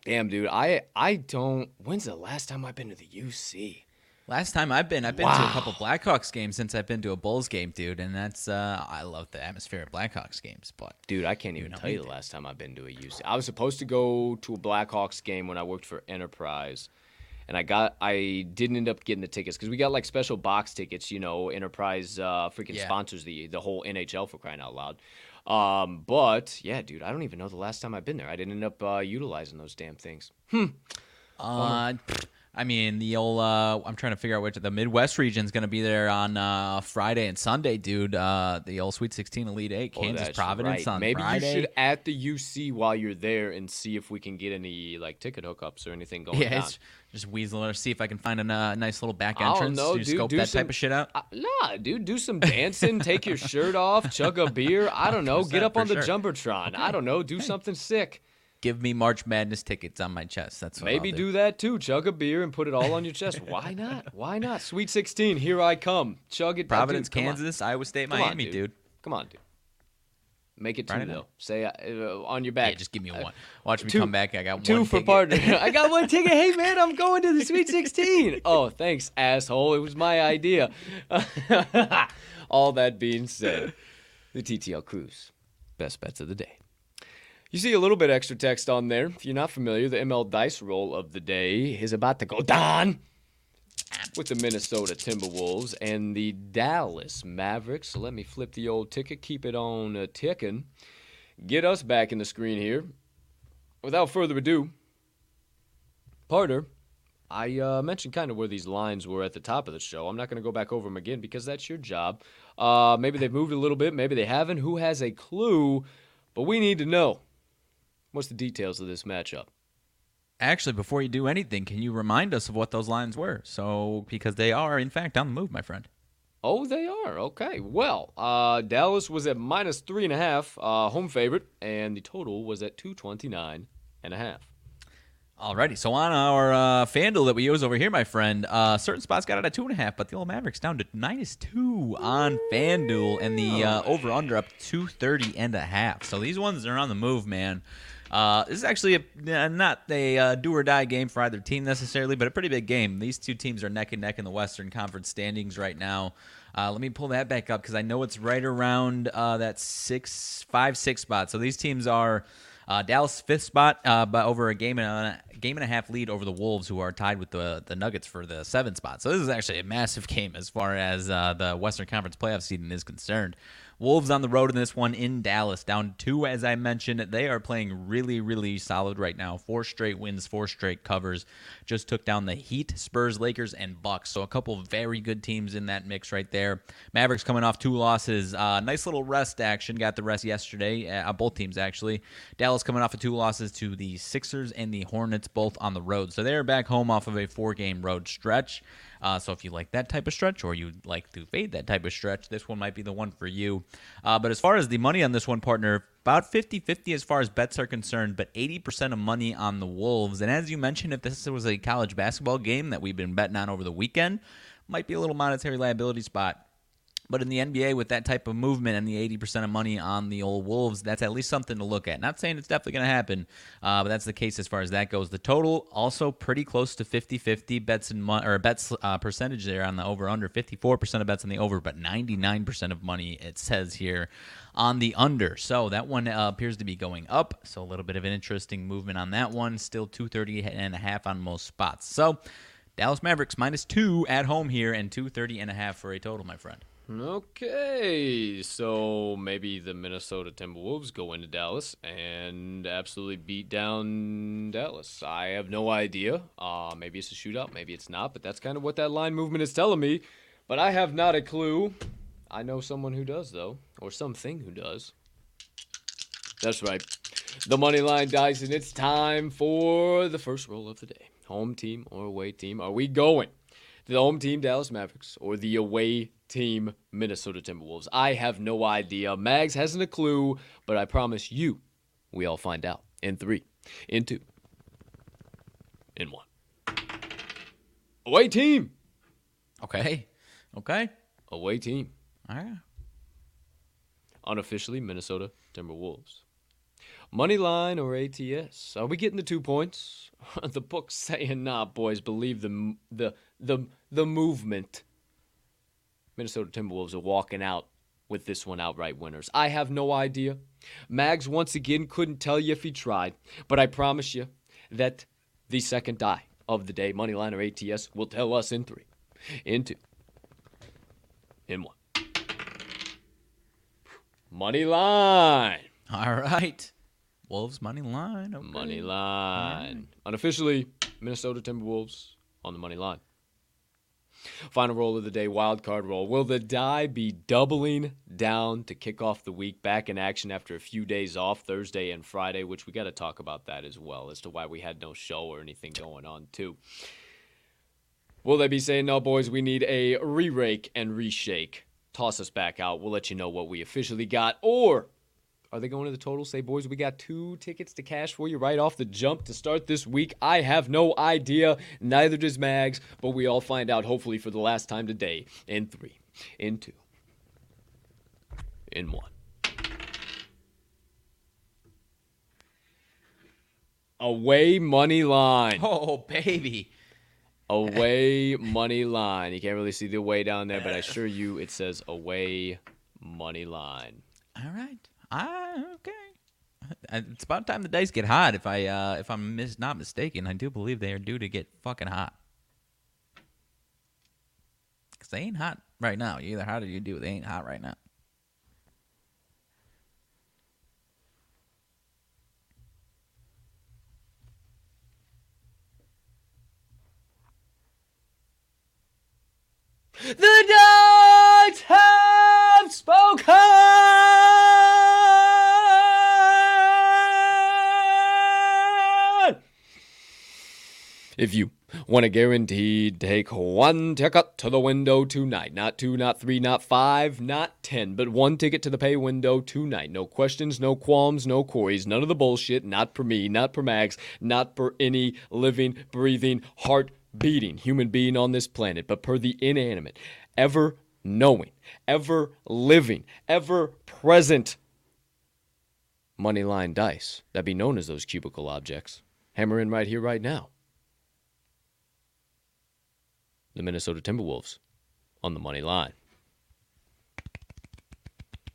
Damn, dude, I don't... When's the last time I've been to the UC? Last time I've been to a couple Blackhawks games since I've been to a Bulls game, dude, and that's, I love the atmosphere of Blackhawks games, but... Dude, I can't even tell you the last time I've been to a UC. I was supposed to go to a Blackhawks game when I worked for Enterprise, and I didn't end up getting the tickets, because we got, like, special box tickets, you know, Enterprise sponsors the whole NHL, for crying out loud. But yeah, dude, I don't even know the last time I've been there. I didn't end up utilizing those damn things. I mean, the old I'm trying to figure out which the Midwest region's going to be there on Friday and Sunday, dude. The old Sweet 16, Elite 8, Kansas, Providence right. on Maybe Friday. Maybe you should at the UC while you're there and see if we can get any like ticket hookups or anything going on. Just weasel or see if I can find a nice little back entrance. Type of shit out. Do some dancing. Take your shirt off. Chug a beer. I don't know. Get up on the Jumbotron. Okay. I don't know. Do something sick. Give me March Madness tickets on my chest. That's what Maybe I'll do that too. Chug a beer and put it all on your chest. Why not? Why not? Sweet 16. Here I come. Chug it. Providence, Kansas, Iowa State, Miami, dude. Come on, dude. Make it 2-0. Say on your back. Yeah, just give me 1. Watch me come back. I got 2 for partner. I got 1 ticket. Hey, man, I'm going to the Sweet 16. Oh, thanks, asshole. It was my idea. All that being said, the TTL Cruise. Best bets of the day. You see a little bit extra text on there. If you're not familiar, the ML Dice Roll of the day is about to go down with the Minnesota Timberwolves and the Dallas Mavericks. So let me flip the old ticket, keep it on ticking. Get us back in the screen here. Without further ado, partner, I mentioned kind of where these lines were at the top of the show. I'm not going to go back over them again because that's your job. Maybe they've moved a little bit. Maybe they haven't. Who has a clue? But we need to know. What's the details of this matchup? Actually, before you do anything, can you remind us of what those lines were? So, because they are, in fact, on the move, my friend. Oh, they are. Okay. Well, Dallas was at -3.5, home favorite, and the total was at 229.5. Alrighty. So on our FanDuel that we use over here, my friend, certain spots got out at 2.5, but the old Mavericks down to -2 on FanDuel, and the over/under up 230.5. So these ones are on the move, man. This is actually not a do-or-die game for either team necessarily, but a pretty big game. These two teams are neck and neck in the Western Conference standings right now. Let me pull that back up because I know it's right around that 5-6 spot. So these teams are Dallas 5th spot, but over a game and a half lead over the Wolves, who are tied with the Nuggets for the 7th spot. So this is actually a massive game as far as the Western Conference playoff seeding is concerned. Wolves on the road in this one in Dallas, down 2, as I mentioned. They are playing really, really solid right now. 4 straight wins, 4 straight covers. Just took down the Heat, Spurs, Lakers, and Bucks. So a couple very good teams in that mix right there. Mavericks coming off 2 losses. Nice little rest action. Got the rest yesterday, both teams actually. Dallas coming off of 2 losses to the Sixers and the Hornets, both on the road. So they're back home off of a 4-game road stretch. So if you like that type of stretch or you like to fade that type of stretch, this one might be the one for you. But as far as the money on this one, partner, about 50-50 as far as bets are concerned, but 80% of money on the Wolves. And as you mentioned, if this was a college basketball game that we've been betting on over the weekend, might be a little monetary liability spot. But in the NBA, with that type of movement and the 80% of money on the old Wolves, that's at least something to look at. Not saying it's definitely going to happen, but that's the case as far as that goes. The total also pretty close to 50-50 bets percentage there on the over-under. 54% of bets on the over, but 99% of money, it says here, on the under. So that one appears to be going up, so a little bit of an interesting movement on that one. Still 230.5 on most spots. So Dallas Mavericks -2 at home here and 230.5 for a total, my friend. Okay, so maybe the Minnesota Timberwolves go into Dallas and absolutely beat down Dallas. I have no idea. Maybe it's a shootout, maybe it's not, but that's kind of what that line movement is telling me. But I have not a clue. I know someone who does, though, or something who does. That's right. The Moneyline Dice, and it's time for the first roll of the day. Home team or away team? Are we going? The home team, Dallas Mavericks, or the away team, Minnesota Timberwolves? I have no idea. Mags hasn't a clue, but I promise you we all find out in 3, in 2, in 1. Away team. Okay. Away team. All right. Unofficially, Minnesota Timberwolves. Money line or ATS? Are we getting the 2 points? The book's saying nah, boys. Believe the movement. Minnesota Timberwolves are walking out with this one outright winners. I have no idea. Mags once again couldn't tell you if he tried, but I promise you that the second die of the day, money line or ATS, will tell us in 3, in 2, in 1. Money line. All right. Wolves money line. Okay. Money line. Unofficially, Minnesota Timberwolves on the money line. Final roll of the day, wild card roll. Will the die be doubling down to kick off the week? Back in action after a few days off, Thursday and Friday, which we got to talk about that as well as to why we had no show or anything going on too. Will they be saying, no, boys, we need a re-rake and reshake? Toss us back out. We'll let you know what we officially got. Or are they going to the total? Say, boys, we got 2 tickets to cash for you right off the jump to start this week. I have no idea. Neither does Mags, but we all find out, hopefully, for the last time today. In 3, in 2, in 1. Away money line. Oh, baby. Away money line. You can't really see the away down there, but I assure you it says away money line. All right. Okay. It's about time the dice get hot. If I'm not mistaken, I do believe they are due to get fucking hot. Cause they ain't hot right now. You're either hot or you do. They ain't hot right now. The dice have spoken. If you want to guaranteed take one ticket to the window tonight, not 2, not 3, not 5, not 10, but 1 ticket to the pay window tonight. No questions, no qualms, no quarries, none of the bullshit, not for me, not for Max, not for any living, breathing, heart-beating human being on this planet, but per the inanimate, ever-knowing, ever-living, ever-present Moneyline Dice that be known as those cubicle objects. Hammer in right here, right now. The Minnesota Timberwolves on the money line.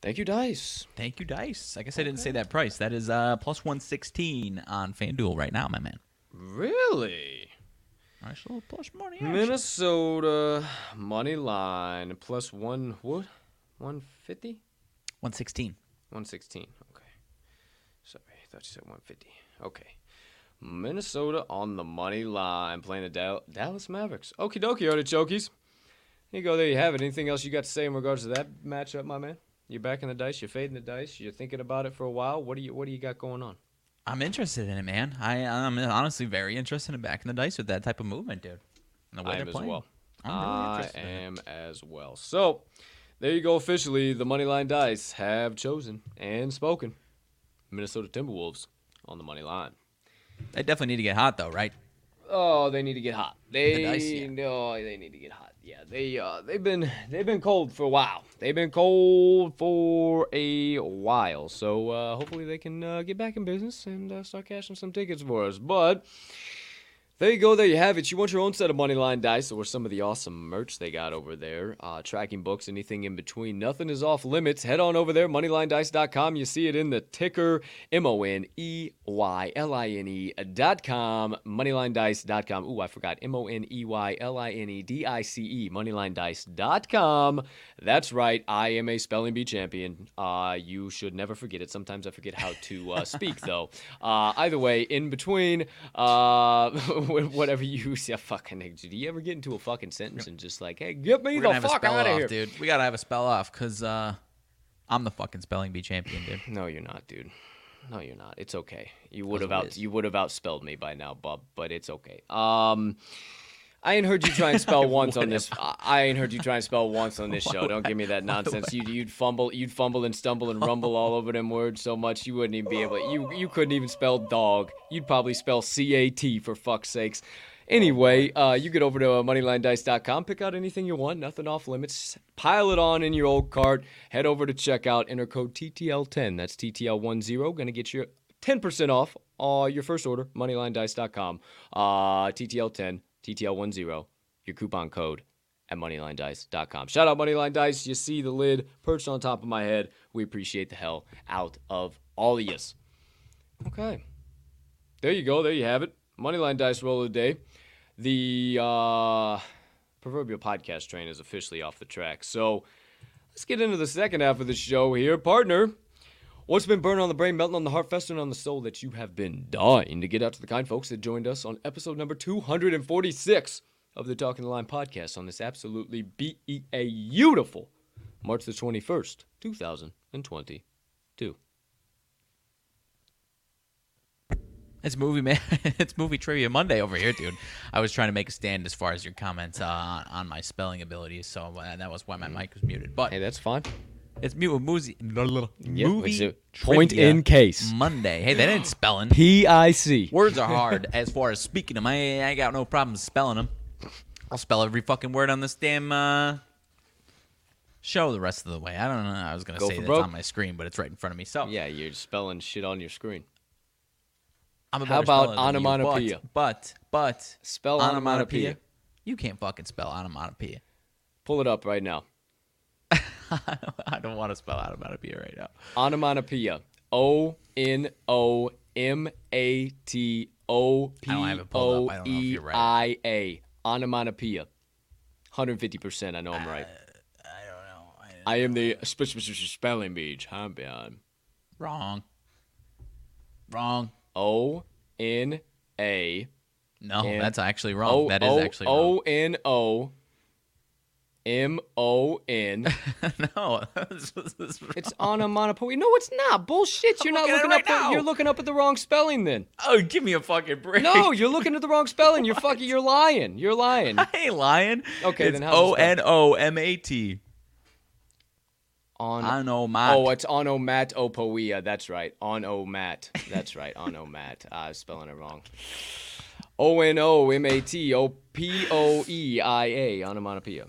Thank you, Dice. Thank you, Dice. I guess I didn't say that price. That is plus 116 on FanDuel right now, my man. Really? Nice little plus money. Action. Minnesota money line plus one, what? 150? 116. 116. Okay. Sorry, I thought you said 150. Okay. Minnesota on the money line playing the Dallas Mavericks. Okie dokie, artichokies. There you go. There you have it. Anything else you got to say in regards to that matchup, my man? You're backing the dice. You're fading the dice. You're thinking about it for a while. What do you got going on? I'm interested in it, man. I'm honestly very interested in backing the dice with that type of movement, dude. And the way they're playing. As well. I am as well. So, there you go. Officially, the Moneyline Dice have chosen and spoken. Minnesota Timberwolves on the money line. They definitely need to get hot, though, right? Oh, they need to get hot. They need to get hot. Yeah, they've been cold for a while. So hopefully they can get back in business and start cashing some tickets for us. But there you go. There you have it. You want your own set of Moneyline Dice or some of the awesome merch they got over there. Tracking books, anything in between. Nothing is off limits. Head on over there, moneylinedice.com. You see it in the ticker, MONEYLINE.com, moneylinedice.com. Ooh, I forgot, MONEYLINEDICE, moneylinedice.com. That's right. I am a spelling bee champion. You should never forget it. Sometimes I forget how to speak, though. Either way, in between... whatever you say, fucking nigga. Do you ever get into a fucking sentence and just like, hey, get me the fuck out of here, dude? We gotta have a spell off because I'm the fucking spelling bee champion, dude. No, you're not, dude. No, you're not. It's okay. You would have outspelled me by now, bub. But it's okay. I ain't heard you try and spell once on this. I ain't heard you try and spell once on this show. Don't give me that nonsense. You'd fumble and stumble and rumble all over them words so much you wouldn't even be able. You couldn't even spell dog. You'd probably spell C-A-T for fuck's sakes. Anyway, you get over to moneylinedice.com, pick out anything you want, nothing off limits, pile it on in your old cart, head over to checkout, enter code TTL10. That's TTL10. Gonna get you 10% off your first order. Moneylinedice.com. TTL10. TTL10, your coupon code at MoneylineDice.com. Shout out Moneyline Dice. You see the lid perched on top of my head. We appreciate the hell out of all of yous. Okay. There you go. There you have it. Moneyline Dice roll of the day. The proverbial podcast train is officially off the track. So let's get into the second half of the show here. Partner, what's been burning on the brain, melting on the heart, festering on the soul that you have been dying to get out to the kind folks that joined us on episode number 246 of the Talking the Line podcast on this absolutely beautiful March the 21st, 2022. It's movie, man. It's movie trivia Monday over here, dude. I was trying to make a stand as far as your comments on my spelling abilities, so that was why my mic was muted. But hey, that's fine. It's mute with movie point in case Monday. Hey, that ain't spelling. PIC. Words are hard as far as speaking them. I ain't got no problem spelling them. I'll spell every fucking word on this damn show the rest of the way. I don't know. I was gonna say that's on my screen, but it's right in front of me. So yeah, you're spelling shit on your screen. How about onomatopoeia? But spell onomatopoeia. You can't fucking spell onomatopoeia. Pull it up right now. I don't want to spell out onomatopoeia right now. Onomatopoeia. Onomatopoeia. Onomatopoeia. 150%. I know I'm right. I don't know. I am the spelling bee champion. Wrong. O-N-A. No, that's actually wrong. That is actually wrong. O-N-O. M-O-N. No. It's onomatopoeia. No, it's not. Bullshit. You're not looking up. You're looking up at the wrong spelling then. Oh, give me a fucking break. No, you're looking at the wrong spelling. You're fucking, you're lying. You're lying. I ain't lying. Okay, it's then how's O-N-O-M-A-T. Onomat. Oh, it's onomatopoeia. That's right. Onomat. That's right. Onomat. I was spelling it wrong. O-N-O-M-A-T-O-P-O-E-I-A. Onomatopoeia.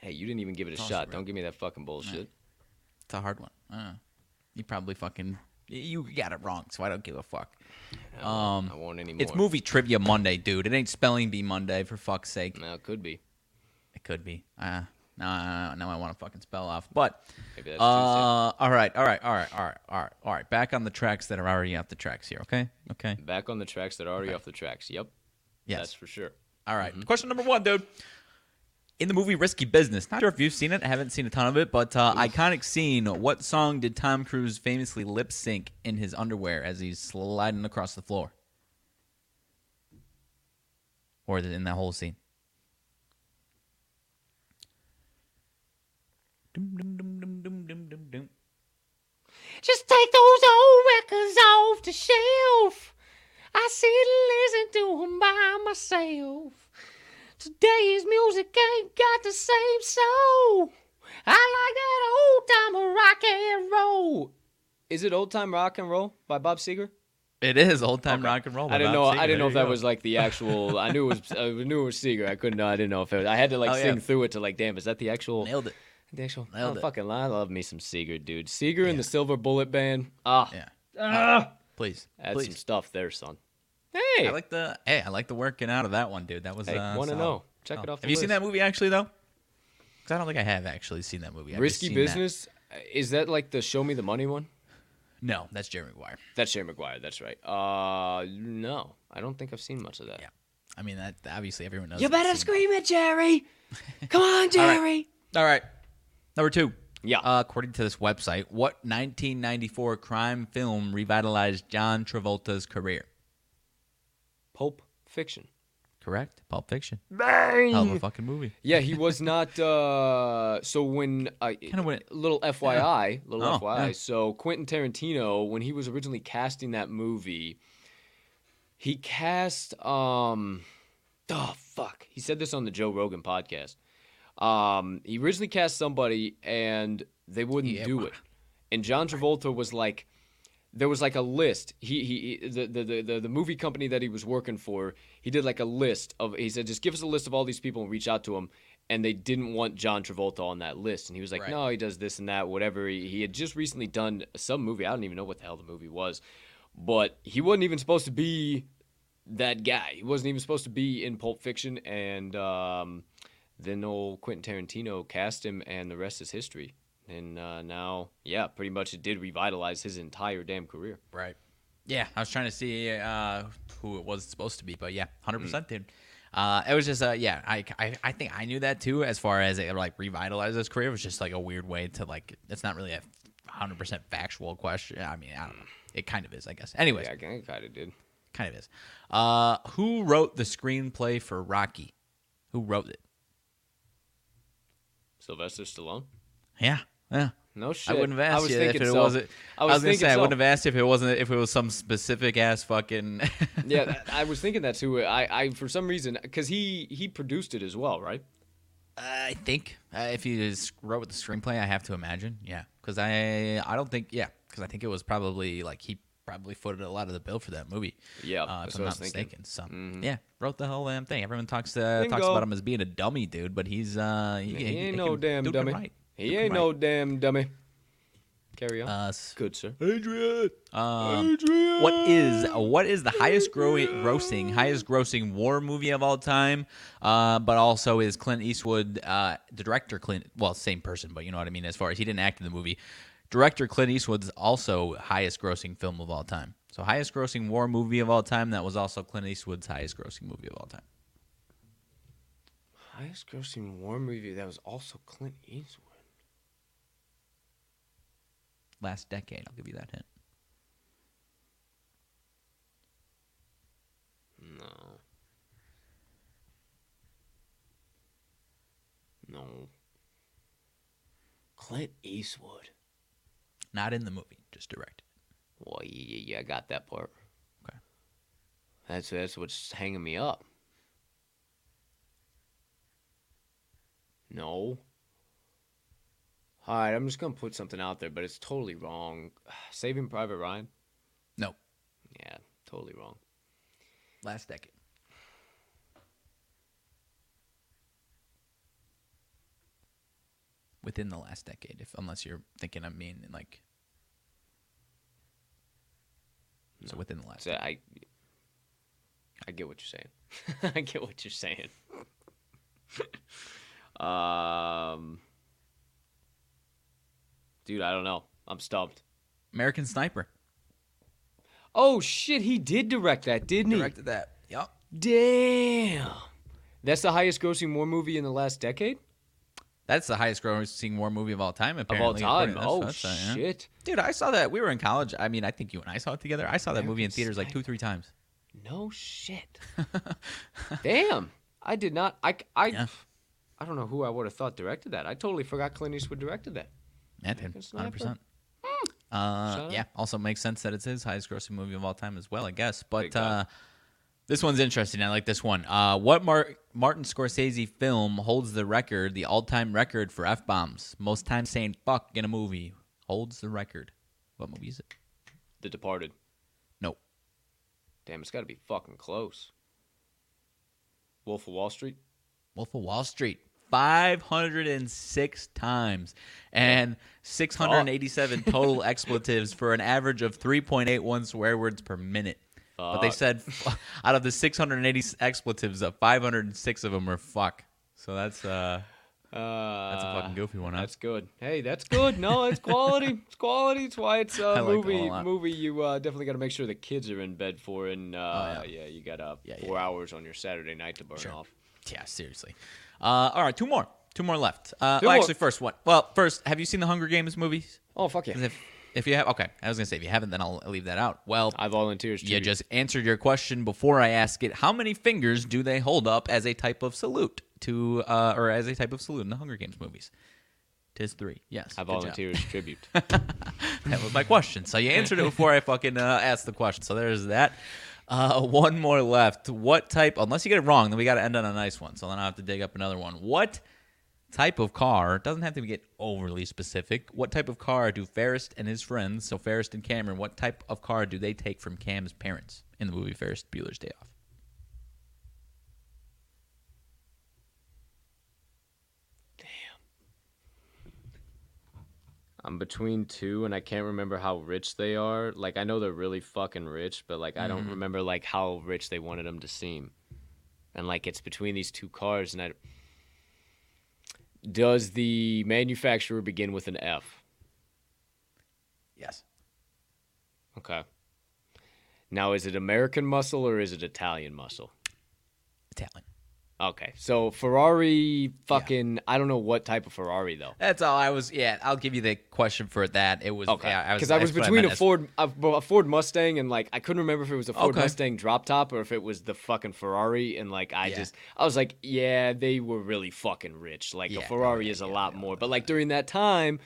Hey, you didn't even give it a shot. Don't give me that fucking bullshit. It's a hard one. You probably fucking... You got it wrong, so I don't give a fuck. I won't anymore. It's Movie Trivia Monday, dude. It ain't Spelling Bee Monday, for fuck's sake. No, it could be. It could be. Now I want to fucking spell off. But, maybe that's all right. Back on the tracks that are already off the tracks here, okay? Okay. Back on the tracks that are already off the tracks, yep. Yes. That's for sure. All right. Mm-hmm. Question number 1, dude. in the movie Risky Business. Not sure if you've seen it. I haven't seen a ton of it, but iconic scene. What song did Tom Cruise famously lip sync in his underwear as he's sliding across the floor? Or in that whole scene? Just take those old records off the shelf. I sit and listen to them by myself. Today's music ain't got the same soul. I like that old-time rock and roll. Is it Old Time Rock and Roll by Bob Seger? It is Old Time Rock and Roll. By Bob Seger. I didn't know if that was like the actual. I knew it was Seger. I couldn't. I didn't know if it was. I had to like sing through it to like, damn, is that the actual? Nailed it. The actual. Nailed it. Fucking lie. I love me some Seger, dude. Seger and the Silver Bullet Band. Please add some stuff there, son. Hey, I like the working out of that one, dude. That was 1-0. Check it off. Have you seen that movie actually though? Because I don't think I have actually seen that movie. Risky Business. Is that like the Show Me the Money one? No, that's Jerry Maguire. That's Jerry Maguire. That's right. No, I don't think I've seen much of that. Yeah, I mean that obviously everyone knows. You better scream it, Jerry! Come on, Jerry! All right. Number 2. Yeah. According to this website, what 1994 crime film revitalized John Travolta's career? Pulp Fiction. Correct. Pulp Fiction. Bang! Hell of a fucking movie. Yeah, he was not... Little FYI. Yeah. So Quentin Tarantino, when he was originally casting that movie, he cast... He said this on the Joe Rogan podcast. He originally cast somebody, and they wouldn't do it. And John Travolta was like... There was like a list. The movie company that he was working for, he did like a list of. He said, just give us a list of all these people and reach out to them. And they didn't want John Travolta on that list. And he was like, no, he does this and that, whatever. He had just recently done some movie. I don't even know what the hell the movie was, but he wasn't even supposed to be that guy. He wasn't even supposed to be in Pulp Fiction. And then old Quentin Tarantino cast him, and the rest is history. And now, pretty much it did revitalize his entire damn career. Right. Yeah, I was trying to see who it was supposed to be, but 100%, dude. It was just, I think I knew that too, as far as it, like, revitalized his career. It was just, like, a weird way to, like, it's not really a 100% factual question. I mean, I don't know. It kind of is, I guess. Anyways. Yeah, it kind of did. Kind of is. Who wrote the screenplay for Rocky? Who wrote it? Sylvester Stallone? Yeah. No shit. I wouldn't have asked you if it wasn't. I wouldn't have asked if it wasn't. If it was some specific ass fucking. I was thinking that's who. I for some reason, because he produced it as well, right? I think if he just wrote with the screenplay, I have to imagine. Yeah, because I don't think. Yeah, because I think it was probably like he probably footed a lot of the bill for that movie. Yeah, if I'm not mistaken. So wrote the whole damn thing. Everyone talks about him as being a dummy, dude, but he's he ain't no damn dummy. Right. He ain't no damn dummy. Carry on. Good, sir. Adrian! Adrian! What is the highest grossing war movie of all time, but also is Clint Eastwood, the director Clint, well, same person, but you know what I mean, as far as he didn't act in the movie. Director Clint Eastwood's also highest grossing film of all time. So highest grossing war movie of all time, that was also Clint Eastwood's highest grossing movie of all time. Highest grossing war movie that was also Clint Eastwood. Last decade, I'll give you that hint. No. Clint Eastwood. Not in the movie, just directed. Well, yeah, I got that part. Okay. That's what's hanging me up. No. All right, I'm just going to put something out there, but it's totally wrong. Saving Private Ryan? No. Yeah, totally wrong. Last decade. Within the last decade, unless you're thinking, I mean, like... No. So within the last decade. I get what you're saying. I get what you're saying. Dude, I don't know. I'm stumped. American Sniper. Oh shit, he did direct that, didn't he? Directed that. Yep. Damn. That's the highest-grossing war movie in the last decade? That's the highest-grossing war movie of all time, apparently. Of all time. Oh, shit. Yeah. Dude, I saw that. We were in college. I mean, I think you and I saw it together. I saw that movie in theaters like 2-3 times. No shit. Damn. I did not. I don't know who I would have thought directed that. I totally forgot Clint Eastwood directed that. Yeah, dude. 100%. Yeah. Also makes sense that it's his highest-grossing movie of all time as well, I guess. But this one's interesting. I like this one. What Martin Scorsese film holds the record, the all-time record for F-bombs? Most times saying fuck in a movie holds the record. What movie is it? The Departed. No. Damn, it's got to be fucking close. Wolf of Wall Street? Wolf of Wall Street. 506 times and 687 total expletives for an average of 3.81 swear words per minute. But they said out of the 680 expletives, 506 of them are fuck. So that's a fucking goofy one. Huh? That's good. Hey, that's good. No, it's quality. It's quality. It's why it's a movie you definitely got to make sure the kids are in bed for. And you got 4 hours on your Saturday night to burn off. Yeah, seriously. All right, two more left. Actually, first one. Well, first, have you seen the Hunger Games movies? Oh, fuck yeah. If you have, okay. I was going to say, if you haven't, then I'll leave that out. Well, I volunteer. You just answered your question before I ask it. How many fingers do they hold up as a type of salute to, or as a type of salute in the Hunger Games movies? 'Tis three. Yes. I volunteer as tribute. That was my question. So you answered it before I fucking asked the question. So there's that. One more left. What type, unless you get it wrong, then we got to end on a nice one. So then I'll have to dig up another one. What type of car, doesn't have to get overly specific, what type of car do Ferris and his friends, so Ferris and Cameron, what type of car do they take from Cam's parents in the movie Ferris Bueller's Day Off? Damn. I'm between two, and I can't remember how rich they are. Like, I know they're really fucking rich, but, like, I don't remember, like, how rich they wanted them to seem. And, like, it's between these two cars, and I... Does the manufacturer begin with an F? Yes. Okay. Now, is it American muscle or is it Italian muscle? Italian. Okay. So, Ferrari fucking... Yeah. I don't know what type of Ferrari, though. That's all I was... Yeah, I'll give you the question for that. It was... Okay. Because I was between a Ford Mustang and, like, I couldn't remember if it was a Ford Mustang drop top or if it was the fucking Ferrari. And, like, I was like, yeah, they were really fucking rich. Like, a Ferrari is a lot more. But, like, during that time,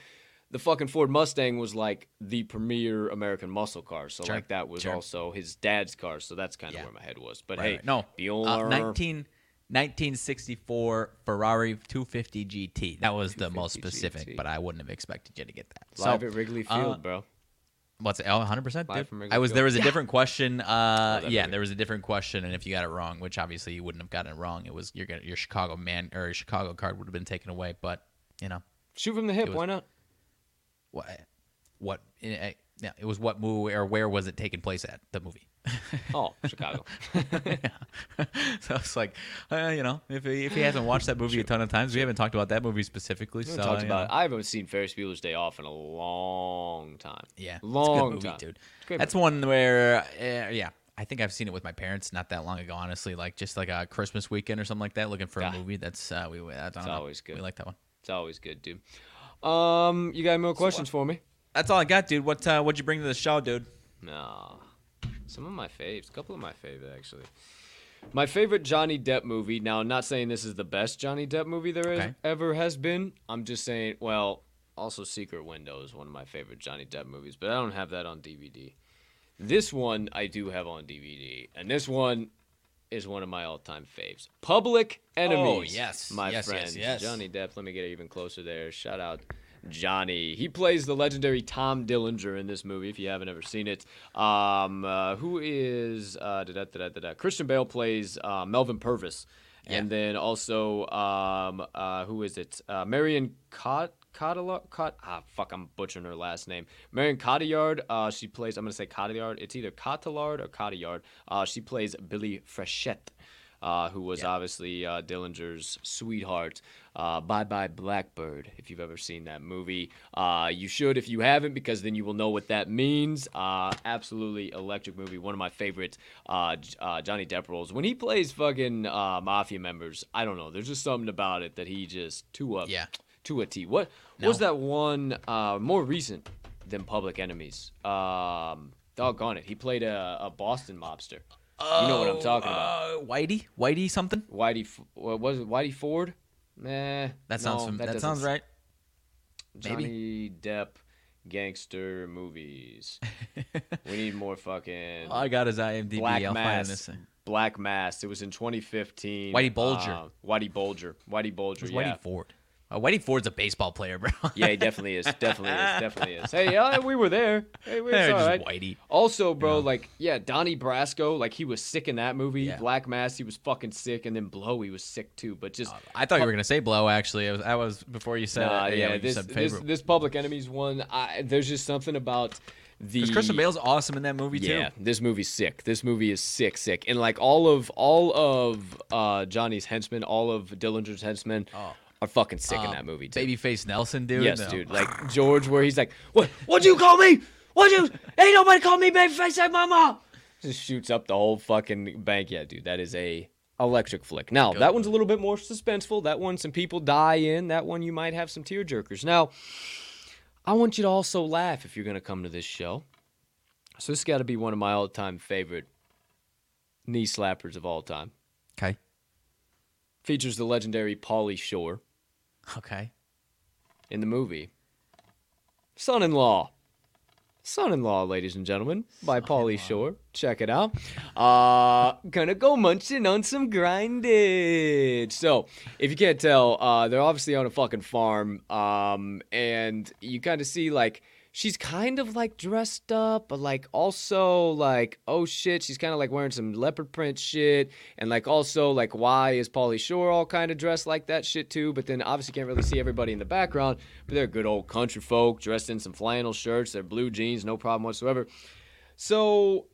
the fucking Ford Mustang was, like, the premier American muscle car. So, like, that was also his dad's car. So, that's kind of where my head was. But, hey, no. Bueller... 1964 Ferrari 250 GT. That was the most specific, but I wouldn't have expected you to get that. Live at Wrigley Field, bro. What's it? Oh, 100%. There was a different question. There was a different question, and if you got it wrong, which obviously you wouldn't have gotten it wrong, it was your Chicago man or your Chicago card would have been taken away. But you know, shoot from the hip. Why not? What? Yeah, it was what movie or where was it taking place at the movie? Oh, Chicago. So it's like, if he hasn't watched that movie a ton of times, we haven't talked about that movie specifically. I haven't seen Ferris Bueller's Day Off in a long time. Yeah, long it's a good movie, time, dude. That's movie. One where, I think I've seen it with my parents not that long ago. Honestly, like just like a Christmas weekend or something like that, looking for a movie. That's always good. We like that one. It's always good, dude. You got any more questions for me? That's all I got, dude. What what'd you bring to the show, dude? No. Some of my faves. A couple of my faves, actually. My favorite Johnny Depp movie. Now, I'm not saying this is the best Johnny Depp movie there ever has been. I'm just saying, well, also Secret Window is one of my favorite Johnny Depp movies, but I don't have that on DVD. This one I do have on DVD, and this one is one of my all-time faves. Public Enemies. Oh, yes. My friends. Yes. Johnny Depp. Let me get even closer there. Shout out. Johnny. He plays the legendary Tom Dillinger in this movie, if you haven't ever seen it. Who is... Christian Bale plays Melvin Purvis. Yeah. And then also, who is it? Marion Cotillard? I'm butchering her last name. Marion Cotillard. She plays... I'm going to say Cotillard. It's either Cotillard or Cotillard. She plays Billy Frechette. who was obviously Dillinger's sweetheart. Bye Bye Blackbird, if you've ever seen that movie. You should if you haven't, because then you will know what that means. Absolutely electric movie. One of my favorite Johnny Depp roles. When he plays fucking mafia members, I don't know. There's just something about it that he just to a T. What was that one more recent than Public Enemies? Doggone it. He played a Boston mobster. Oh, you know what I'm talking about. Whitey something? Whitey Ford? That sounds right. Johnny Depp gangster movies. We need more fucking. All I got is IMDb. Black Mass. It was in 2015. Whitey Bulger. It was Whitey Ford. Whitey Ford's a baseball player, bro. Yeah, he definitely is. Hey, we were there. Hey, we were all right. Whitey. Also, bro, Donnie Brasco, he was sick in that movie. Yeah. Black Mass, he was fucking sick, and then Blow, he was sick too. But just, I thought you were gonna say Blow. Actually, I was before you said. This Public Enemies one. There's just something about. Because Christian Bale's awesome in that movie too. Yeah, this movie's sick. This movie is sick, and all of Johnny's henchmen, all of Dillinger's henchmen. Oh. Are fucking sick in that movie too. Babyface Nelson, dude. Yes, dude. Like George, where he's like, "What'd you call me? Ain't nobody called me Babyface at my mom." Just shoots up the whole fucking bank. Yeah, dude. That is a electric flick. Now that one's a little bit more suspenseful. That one, some people die in. That one, you might have some tear jerkers. Now, I want you to also laugh if you're gonna come to this show. So this has got to be one of my all-time favorite knee slappers of all time. Okay. Features the legendary Pauly Shore. Okay. In the movie, Son-in-Law, ladies and gentlemen, by Pauly Shore. Check it out. Gonna go munching on some grindage. So, if you can't tell, they're obviously on a fucking farm, and you kind of see, she's kind of, dressed up, but, also, oh, shit, she's kind of, wearing some leopard print shit, and, also, why is Pauly Shore all kind of dressed like that shit, too? But then, obviously, can't really see everybody in the background, but they're good old country folk, dressed in some flannel shirts, their blue jeans, no problem whatsoever. So,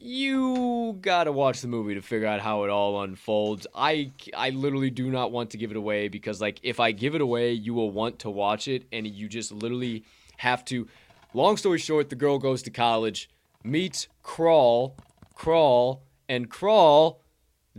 you gotta watch the movie to figure out how it all unfolds. I literally do not want to give it away, because, if I give it away, you will want to watch it, and you just literally... have to. Long story short, the girl goes to college, meets Crawl,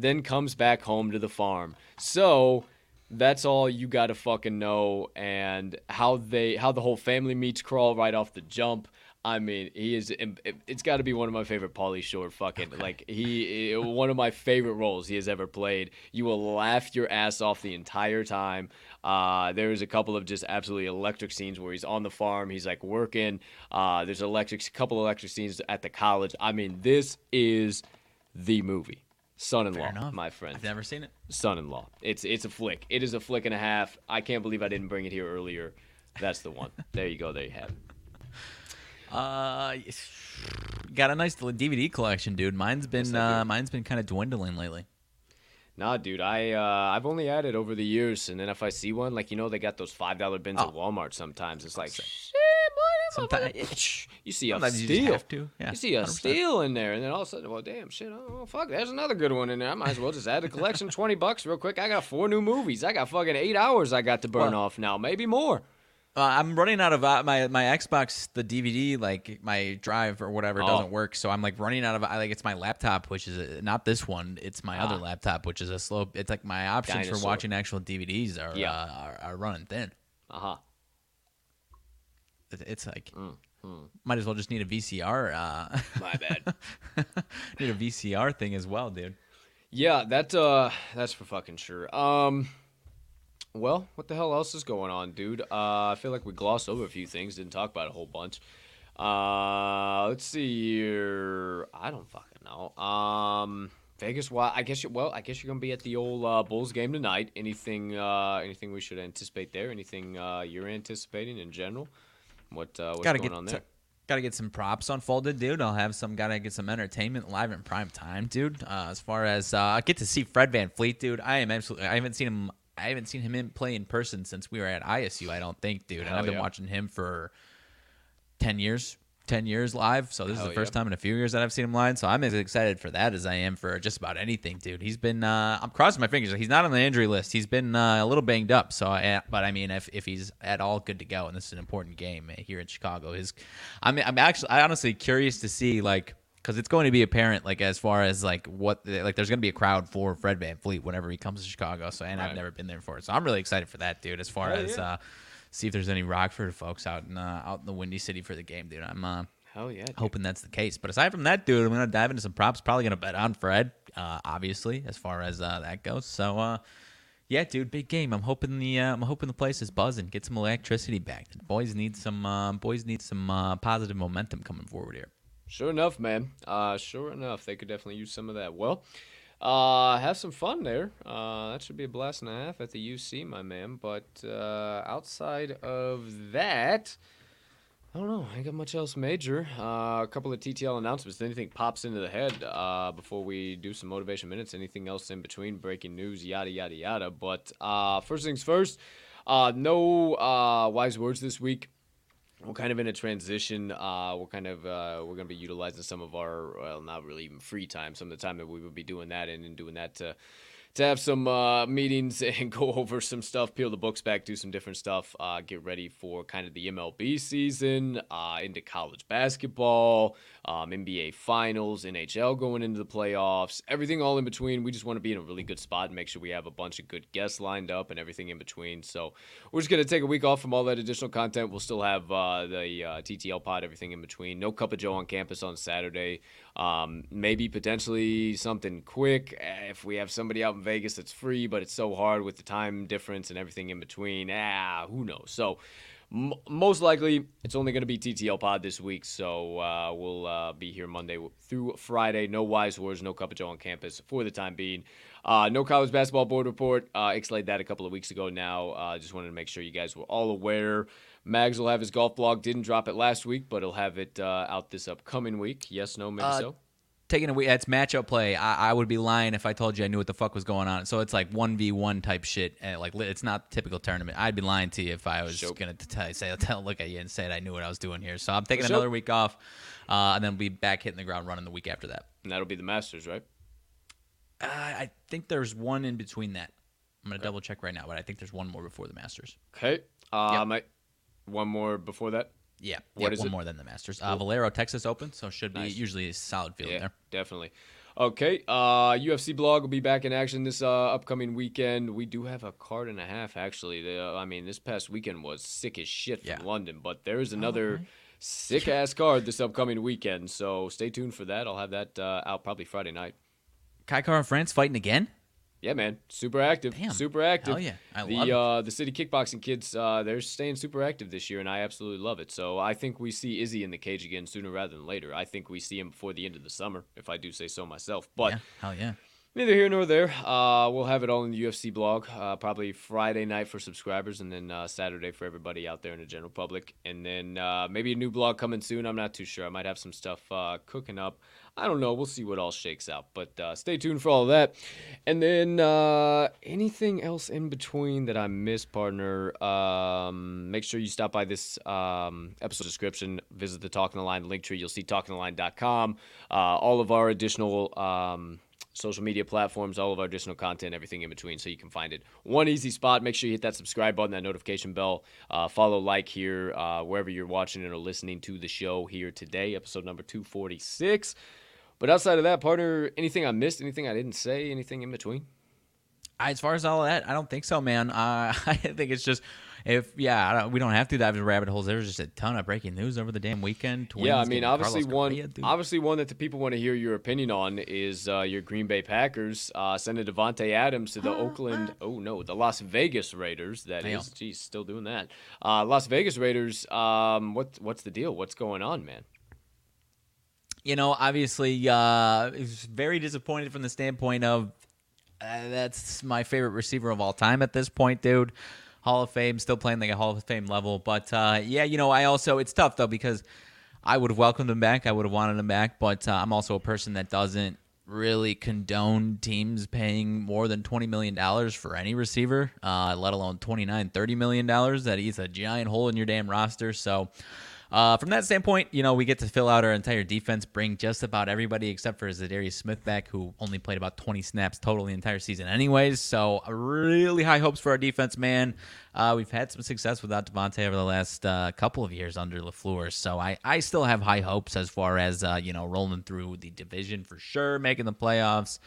then comes back home to the farm. So that's all you gotta fucking know, and how the whole family meets Crawl right off the jump. I mean, it's got to be one of my favorite Pauly Shore fucking, one of my favorite roles he has ever played. You will laugh your ass off the entire time. There's a couple of just absolutely electric scenes where he's on the farm, he's working. There's a couple electric scenes at the college. I mean, this is the movie. Son-in-Law, my friend. I've never seen it. Son-in-Law. It's a flick. It is a flick and a half. I can't believe I didn't bring it here earlier. That's the one. There you go. There you have it. Got a nice DVD collection, dude. Mine's been kind of dwindling lately. Nah, dude. I've only added over the years, and then if I see one, they got those $5 bins at Walmart sometimes. It's like, shit, boy. Sometimes you see a steal. Yeah, you see a 100%. Steal in there, and then all of a sudden, well, damn, shit. Oh, fuck. There's another good one in there. I might as well just add a collection. $20 real quick. I got 4 new movies. I got fucking 8 hours I got to burn off now. Maybe more. I'm running out of my Xbox, the DVD, my drive or whatever doesn't work. So I'm running out of it's my laptop, which is not this one. It's my other laptop, which is a slow. It's my options for watching actual DVDs are running thin. It's might as well just need a VCR. My bad. Need a VCR thing as well, dude. Yeah, that's for fucking sure. Well, what the hell else is going on, dude? I feel like we glossed over a few things, didn't talk about a whole bunch. Let's see here. I don't fucking know. Vegas, I guess you're going to be at the old Bulls game tonight. Anything we should anticipate there? Anything you're anticipating in general? What's going on there? Gotta get some props unfolded, dude. Gotta get some entertainment live in prime time, dude. As far as I get to see Fred VanVleet, dude. I haven't seen him. I haven't seen him play in person since we were at ISU, I don't think, dude. And I've been watching him for 10 years, 10 years live. So this is the first time in a few years that I've seen him live. So I'm as excited for that as I am for just about anything, dude. He's been, I'm crossing my fingers. He's not on the injury list. He's been a little banged up. So, but I mean, if he's at all good to go, and this is an important game here in Chicago, I'm honestly curious to see, like, because it's going to be apparent, like, as far as, like, what, like, there's going to be a crowd for Fred VanVleet whenever he comes to Chicago. So, and I've never been there before. So I'm really excited for that, dude, as far as, see if there's any Rockford folks out in the Windy City for the game, dude. I'm hoping that's the case. But aside from that, dude, I'm going to dive into some props. Probably going to bet on Fred, obviously, as far as that goes. So, yeah, dude, big game. I'm hoping the place is buzzing. Get some electricity back. The boys need some. Boys need some positive momentum coming forward here. Sure enough, man. Sure enough, they could definitely use some of that. Well, have some fun there. That should be a blast and a half at the UC, my man. But outside of that, I don't know. I ain't got much else major. A couple of TTL announcements. Anything pops into the head before we do some motivation minutes. Anything else in between? Breaking news, yada, yada, yada. But first things first, no wise words this week. We're kind of in a transition. We're going to be utilizing some of our, well, not really even free time, some of the time that we would be doing that and doing that to have some meetings and go over some stuff, peel the books back, do some different stuff, get ready for kind of the MLB season, into college basketball, NBA finals, NHL going into the playoffs, everything all in between. We just want to be in a really good spot and make sure we have a bunch of good guests lined up and everything in between. So we're just going to take a week off from all that additional content. We'll still have the TTL pod, everything in between. No Cup of Joe on campus on Saturday. Maybe potentially something quick if we have somebody out in Vegas that's free, but it's so hard with the time difference and everything in between. Who knows? So most likely it's only going to be TTL pod this week. So we'll be here Monday through Friday. No wise words, no Cup of Joe on campus for the time being. No college basketball board report. Exlaid that a couple of weeks ago now. Just wanted to make sure you guys were all aware. Mags will have his golf blog. Didn't drop it last week, but he'll have it out this upcoming week. Yes, no, maybe so. Taking a week, that's matchup play. I would be lying if I told you I knew what the fuck was going on. So it's like 1v1 type shit. Like it's not the typical tournament. I'd be lying to you if I was going to look at you and say I knew what I was doing here. So I'm taking another week off, and then we'll be back hitting the ground running the week after that. And that'll be the Masters, right? I think there's one in between that. I'm going to double check right now, but I think there's one more before the Masters. Okay. One more before that? Yeah. One more than the Masters. Cool. Valero, Texas Open, so should be usually a solid field there. Definitely. Okay. UFC blog will be back in action this upcoming weekend. We do have a card and a half, actually. This past weekend was sick as shit from London, but there is another sick-ass card this upcoming weekend, so stay tuned for that. I'll have that out probably Friday night. Kai Kara and France fighting again? Yeah, man. Super active. Damn. Super active. Hell yeah. I love it. The city kickboxing kids, they're staying super active this year, and I absolutely love it. So I think we see Izzy in the cage again sooner rather than later. I think we see him before the end of the summer, if I do say so myself. But hell yeah. Neither here nor there. We'll have it all in the UFC blog, probably Friday night for subscribers, and then Saturday for everybody out there in the general public. And then maybe a new blog coming soon. I'm not too sure. I might have some stuff cooking up. I don't know. We'll see what all shakes out, but stay tuned for all of that. And then anything else in between that I missed, partner, make sure you stop by this episode description. Visit the Talking the Line link tree. You'll see talkingtheline.com. All of our additional social media platforms, all of our additional content, everything in between, so you can find it. One easy spot. Make sure you hit that subscribe button, that notification bell. Follow, like here, wherever you're watching it or listening to the show here today, episode number 246. But outside of that, partner, anything I missed, anything I didn't say, anything in between? As far as all of that, I don't think so, man. I think it's just, we don't have to dive into rabbit holes. There was just a ton of breaking news over the damn weekend. Twins, obviously one that the people want to hear your opinion on is your Green Bay Packers sending Devontae Adams to the Las Vegas Raiders. Still doing that. Las Vegas Raiders, what's the deal? What's going on, man? You know, obviously, it was very disappointed from the standpoint of that's my favorite receiver of all time at this point, dude. Hall of Fame, still playing like a Hall of Fame level. But, it's tough, though, because I would have welcomed him back. I would have wanted him back. But I'm also a person that doesn't really condone teams paying more than $20 million for any receiver, let alone $29, $30 million. That eats a giant hole in your damn roster. So From that standpoint, you know, we get to fill out our entire defense, bring just about everybody except for Zadarius Smith back, who only played about 20 snaps total the entire season anyways. So really high hopes for our defense, man. We've had some success without Devontae over the last couple of years under LaFleur. So I still have high hopes as far as, you know, rolling through the division for sure, making the playoffs.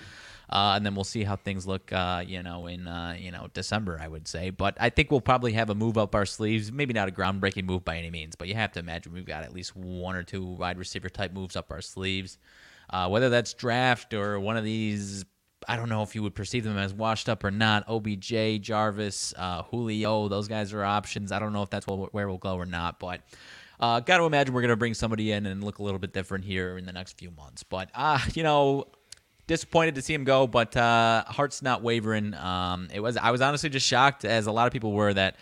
And then we'll see how things look, you know, in, you know, December, I would say. But I think we'll probably have a move up our sleeves. Maybe not a groundbreaking move by any means, but you have to imagine we've got at least one or two wide receiver type moves up our sleeves. Whether that's draft or one of these, I don't know if you would perceive them as washed up or not. OBJ, Jarvis, Julio, those guys are options. I don't know if that's where we'll go or not, but... got to imagine we're going to bring somebody in and look a little bit different here in the next few months. But, you know, disappointed to see him go, but heart's not wavering. I was honestly just shocked, as a lot of people were, that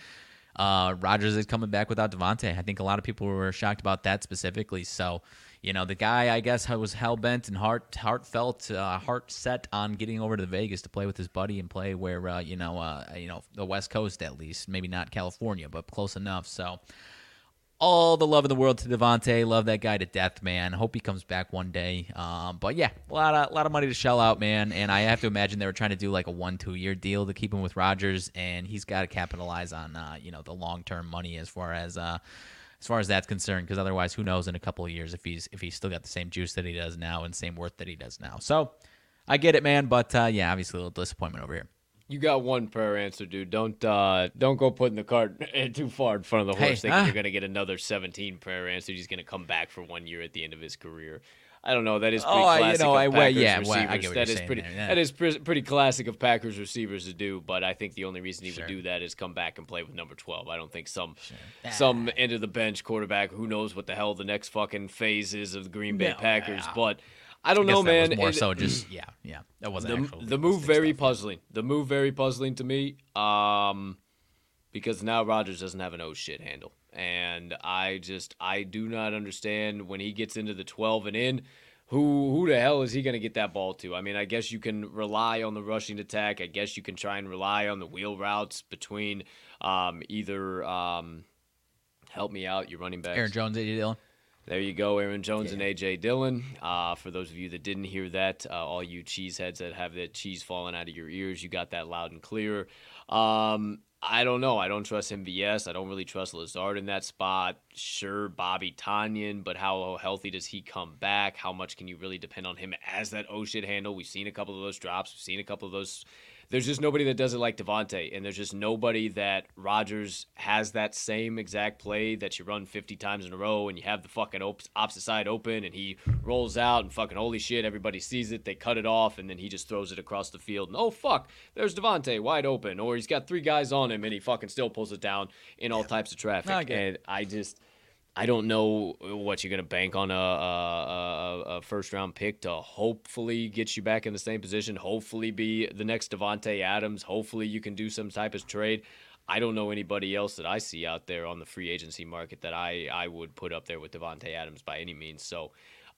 Rodgers is coming back without Devontae. I think a lot of people were shocked about that specifically. So, you know, the guy, I guess, was hell-bent and heart set on getting over to Vegas to play with his buddy and play where, you know, the West Coast at least, maybe not California, but close enough. So... all the love in the world to Devontae. Love that guy to death, man. Hope he comes back one day. But yeah, a lot of money to shell out, man. And I have to imagine they were trying to do like a 1-2 year deal to keep him with Rodgers, and he's got to capitalize on you know, the long term money as far as that's concerned. Because otherwise, who knows in a couple of years if he's still got the same juice that he does now and same worth that he does now. So I get it, man. But yeah, obviously a little disappointment over here. You got one prayer answer, dude. Don't go putting the cart too far in front of the horse thinking you're going to get another 17 prayer answer. He's going to come back for 1 year at the end of his career. I don't know. That is pretty classic of Packers receivers. That is pretty classic of Packers receivers to do, but I think the only reason he would do that is come back and play with number 12. I don't think some end-of-the-bench quarterback, who knows what the hell the next fucking phase is of the Green Bay Packers, but... I don't know, man. That wasn't the move. Very puzzling. The move very puzzling to me, because now Rodgers doesn't have an oh shit handle, and I do not understand when he gets into the 12 and in, who the hell is he gonna get that ball to? I mean, I guess you can rely on the rushing attack. I guess you can try and rely on the wheel routes between either help me out, your running backs, Aaron Jones, AJ Dillon. There you go, Aaron Jones and A.J. Dillon. For those of you that didn't hear that, all you cheeseheads that have that cheese falling out of your ears, you got that loud and clear. I don't know. I don't trust MVS. I don't really trust Lazard in that spot. Sure, Bobby Tonyan, but how healthy does he come back? How much can you really depend on him as that oh shit handle? We've seen a couple of those drops. We've seen a couple of those. There's just nobody that does it like Devontae, and there's just nobody that Rodgers has that same exact play that you run 50 times in a row and you have the fucking opposite side open and he rolls out and fucking holy shit, everybody sees it, they cut it off, and then he just throws it across the field and oh fuck, there's Devontae wide open, or he's got three guys on him and he fucking still pulls it down in all types of traffic. And I don't know what you're going to bank on a first-round pick to hopefully get you back in the same position, hopefully be the next Devontae Adams, hopefully you can do some type of trade. I don't know anybody else that I see out there on the free agency market that I would put up there with Devontae Adams by any means. So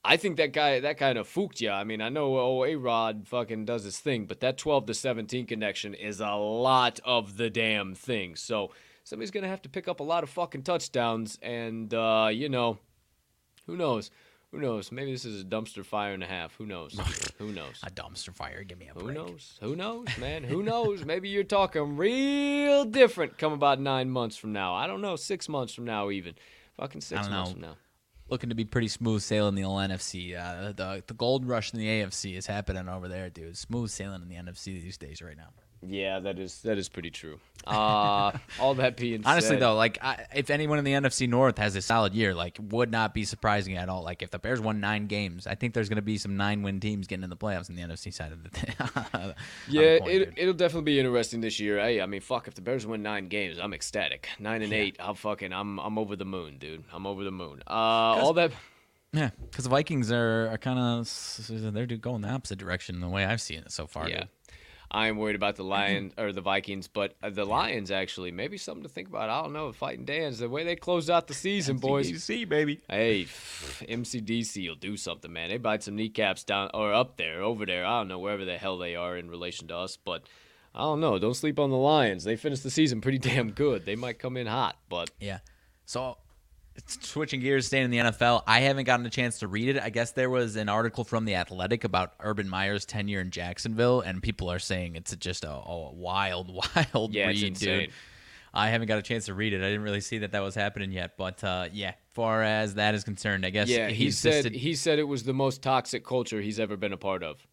I think that kind of fooked you. I mean, I know A-Rod fucking does his thing, but that 12 to 17 connection is a lot of the damn thing. So... somebody's going to have to pick up a lot of fucking touchdowns, and, you know, who knows? Who knows? Maybe this is a dumpster fire and a half. Who knows? Who knows? A dumpster fire. Give me a break. Who knows? Who knows, man? Who knows? Maybe you're talking real different come about 9 months from now. I don't know, 6 months from now even. Fucking 6 months from now. Looking to be pretty smooth sailing the old NFC. The gold rush in the AFC is happening over there, dude. Smooth sailing in the NFC these days right now. Yeah, that is pretty true. All that being said, honestly though, like if anyone in the NFC North has a solid year, like would not be surprising at all. Like if the Bears won 9 games, I think there's going to be some 9-win teams getting in the playoffs in the NFC side of the thing. Yeah, it'll definitely be interesting this year. Hey, I mean, fuck, if the Bears win 9 games, I'm ecstatic. 9 and 8, I'm over the moon, dude. I'm over the moon. All that. Yeah, because the Vikings are kind of they're going the opposite direction the way I've seen it so far. Yeah. Dude. I'm worried about the Lions or the Vikings, but the Lions actually maybe something to think about. I don't know, fighting Dan's the way they closed out the season, boys. MCDC baby. Hey, MCDC will do something, man. They bite some kneecaps down or up there, over there. I don't know wherever the hell they are in relation to us, but I don't know. Don't sleep on the Lions. They finished the season pretty damn good. They might come in hot, but yeah. So Switching gears, staying in the NFL, I haven't gotten a chance to read it. I guess there was an article from The Athletic about Urban Meyer's tenure in Jacksonville, and people are saying it's just a wild read, dude. I haven't got a chance to read it. I didn't really see that was happening yet. But, yeah, far as that is concerned, I guess he said it was the most toxic culture he's ever been a part of.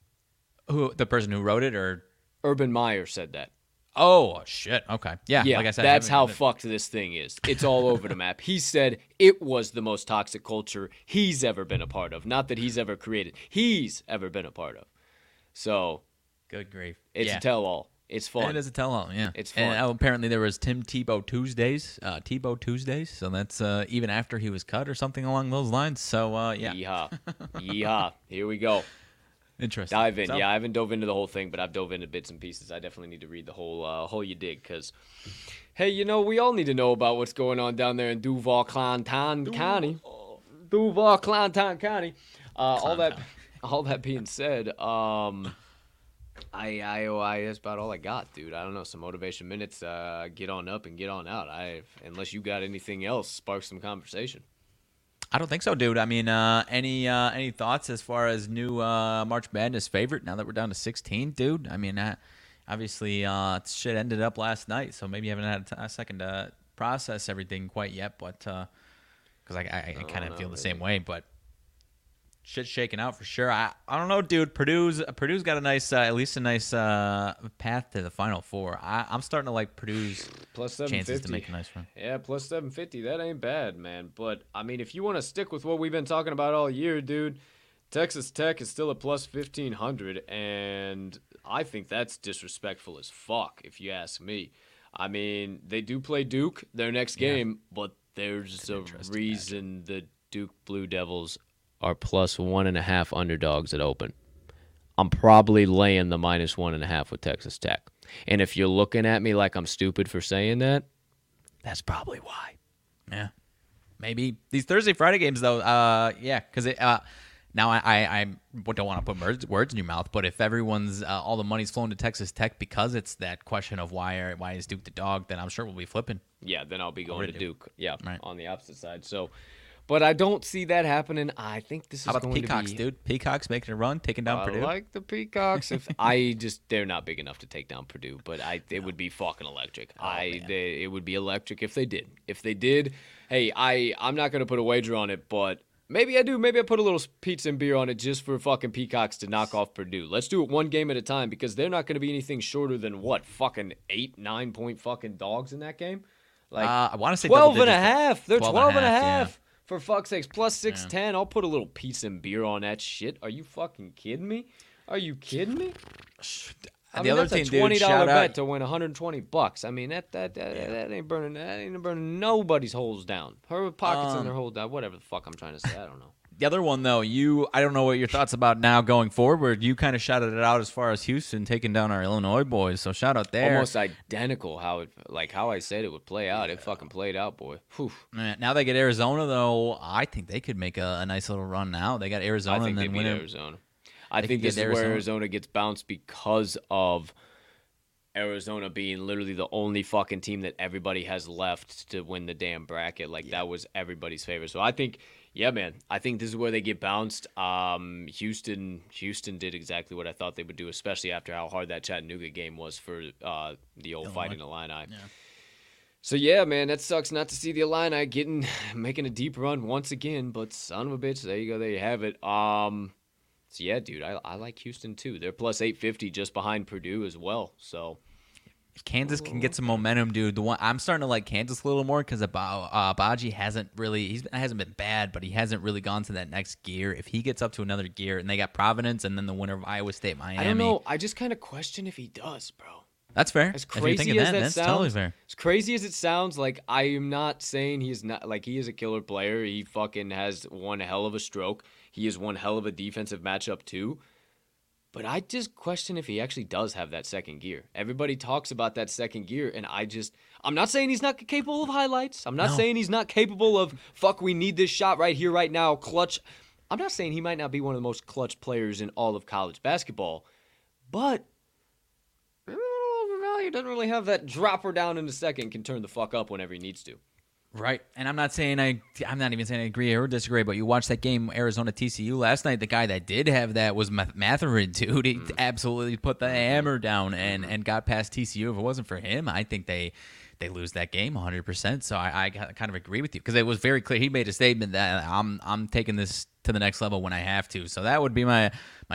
Who, the person who wrote it? Or Urban Meyer said that. Oh, shit. Okay. Yeah, like I said. That's how fucked this thing is. It's all over the map. He said it was the most toxic culture he's ever been a part of. Not that he's ever created. He's ever been a part of. So. Good grief. It's a tell-all. It's fun. It is a tell-all, yeah. It's fun. And apparently there was Tim Tebow Tuesdays. So that's even after he was cut or something along those lines. So, yeah. Yeehaw. Yeehaw. Here we go. Interesting. Dive in. So, yeah, I haven't dove into the whole thing, but I've dove into bits and pieces. I definitely need to read the whole you dig, because, hey, you know, we all need to know about what's going on down there in Duval County. All that being said, I that's about all I got, dude. I don't know, some motivation minutes. Get on up and get on out. Unless you got anything else, spark some conversation. I don't think so, dude. I mean, any thoughts as far as new March Madness favorite now that we're down to 16, dude? I mean, obviously shit ended up last night, so maybe you haven't had a second to process everything quite yet, but because I kind of feel the same way, but shit's shaking out for sure. I don't know, dude. Purdue's got a nice, at least a nice path to the Final Four. I'm starting to like Purdue's chances to make a nice run. Yeah, plus 750. That ain't bad, man. But, I mean, if you want to stick with what we've been talking about all year, dude, Texas Tech is still a plus 1,500, and I think that's disrespectful as fuck, if you ask me. I mean, they do play Duke their next game, but there's a reason the Duke Blue Devils are plus 1.5 underdogs at open. I'm probably laying the minus 1.5 with Texas Tech. And if you're looking at me like I'm stupid for saying that, that's probably why. Yeah. Maybe. These Thursday-Friday games, though, because now I don't want to put words in your mouth, but if everyone's all the money's flown to Texas Tech because it's that question of why is Duke the dog, then I'm sure we'll be flipping. Yeah, then I'll be going to Duke. Yeah, right. On the opposite side. So, but I don't see that happening. I think this is going to be... How about the Peacocks, dude? Peacocks making a run, taking down Purdue. I like the Peacocks. They're not big enough to take down Purdue, but it would be fucking electric. It would be electric if they did. If they did, hey, I'm not going to put a wager on it, but maybe I do. Maybe I put a little pizza and beer on it just for fucking Peacocks to knock off Purdue. Let's do it one game at a time, because they're not going to be anything shorter than, what, fucking 8-9 point fucking dogs in that game? Like, I want to say 12.5. They're 12.5. Yeah. For fuck's sakes, plus 610, I'll put a little pizza and beer on that shit. Are you fucking kidding me? That's a $20 bet to win $120. I mean, that ain't burning. That ain't burning nobody's holes down. Her pockets in their hole down. Whatever the fuck I'm trying to say, I don't know. The other one, though, I don't know what your thoughts about now going forward. You kind of shouted it out as far as Houston taking down our Illinois boys, so shout out there. Almost identical how I said it would play out. It fucking played out, boy. Whew. Now they get Arizona, though. I think they could make a nice little run now. They got Arizona and then win Arizona. I think this is where Arizona gets bounced, because of Arizona being literally the only fucking team that everybody has left to win the damn bracket. Like, that was everybody's favorite. So I think... Yeah, man. I think this is where they get bounced. Houston did exactly what I thought they would do, especially after how hard that Chattanooga game was for the old Fighting Illini. Yeah. So, yeah, man, that sucks not to see the Illini making a deep run once again, but son of a bitch, there you go, there you have it. So, yeah, dude, I like Houston too. They're plus 850 just behind Purdue as well, so... Kansas can get some momentum, dude. I'm starting to like Kansas a little more, because Abaji hasn't been bad, but he hasn't really gone to that next gear. If he gets up to another gear, and they got Providence and then the winner of Iowa State, Miami. I don't know. I just kind of question if he does, bro. That's fair. As crazy as that sounds, totally fair. As crazy as it sounds, like, I am not saying he's not, like, he is a killer player. He fucking has one hell of a stroke. He is one hell of a defensive matchup too. But I just question if he actually does have that second gear. Everybody talks about that second gear, and I'm not saying he's not capable of highlights. I'm not saying he's not capable of, fuck, we need this shot right here, right now, clutch. I'm not saying he might not be one of the most clutch players in all of college basketball, but he doesn't really have that dropper down in the second, can turn the fuck up whenever he needs to. Right. And I'm not saying I'm not even saying I agree or disagree, but you watched that game Arizona TCU last night. The guy that did have that was Mathurin, dude. He absolutely put the hammer down and got past TCU. If it wasn't for him, I think they lose that game 100%. So I kind of agree with you because it was very clear. He made a statement that I'm taking this to the next level when I have to. So that would be my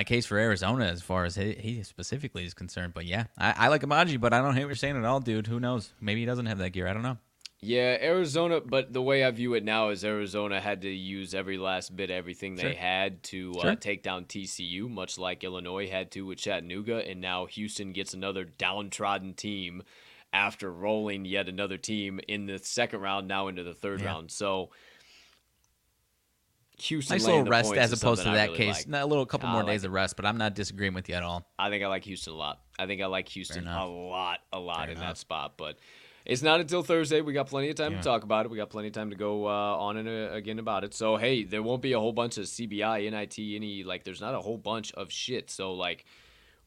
case for Arizona as far as he specifically is concerned. But, yeah, I like Amadji, but I don't hate what you're saying at all, dude. Who knows? Maybe he doesn't have that gear. I don't know. Yeah, Arizona, but the way I view it now is Arizona had to use every last bit, everything they had to take down TCU, much like Illinois had to with Chattanooga, and now Houston gets another downtrodden team after rolling yet another team in the second round, now into the third round. So Houston, nice little rest as opposed to that really case. Like. Not a little couple more days of rest, but I'm not disagreeing with you at all. I think I like Houston a lot. I like Houston a lot Fair in enough. That spot, but. It's not until Thursday. We got plenty of time to talk about it. We got plenty of time to go on and again about it. So, hey, there won't be a whole bunch of CBI, NIT, there's not a whole bunch of shit. So,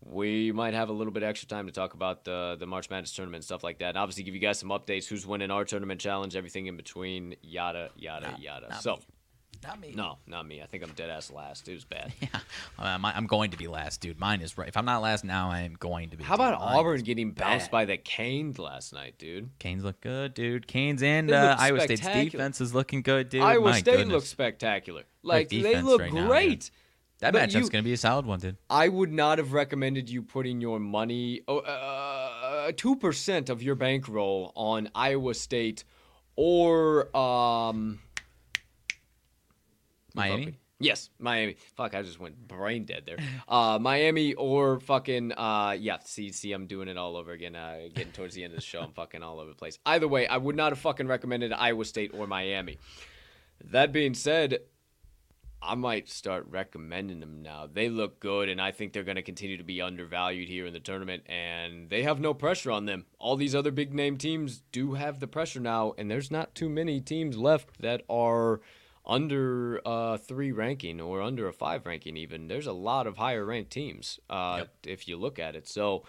we might have a little bit extra time to talk about the March Madness tournament and stuff like that. And obviously give you guys some updates, who's winning our tournament challenge, everything in between, yada, yada, yada. Not me. No, not me. I think I'm dead ass last. It was bad. Yeah, I'm going to be last, dude. Mine is right. If I'm not last now, I am going to be. How about Auburn getting bounced by the Canes last night, dude? Canes look good, dude. Canes and Iowa State's defense is looking good, dude. Iowa State looks spectacular. Like they look great. That matchup's going to be a solid one, dude. I would not have recommended you putting your money, 2% of your bankroll on Iowa State or Miami? Yes, Miami. Fuck, I just went brain dead there. Miami or fucking, see, I'm doing it all over again. Getting towards the end of the show, I'm fucking all over the place. Either way, I would not have fucking recommended Iowa State or Miami. That being said, I might start recommending them now. They look good, and I think they're going to continue to be undervalued here in the tournament, and they have no pressure on them. All these other big-name teams do have the pressure now, and there's not too many teams left that are under 3 ranking or under a 5 ranking even. There's a lot of higher ranked teams if you look at it. So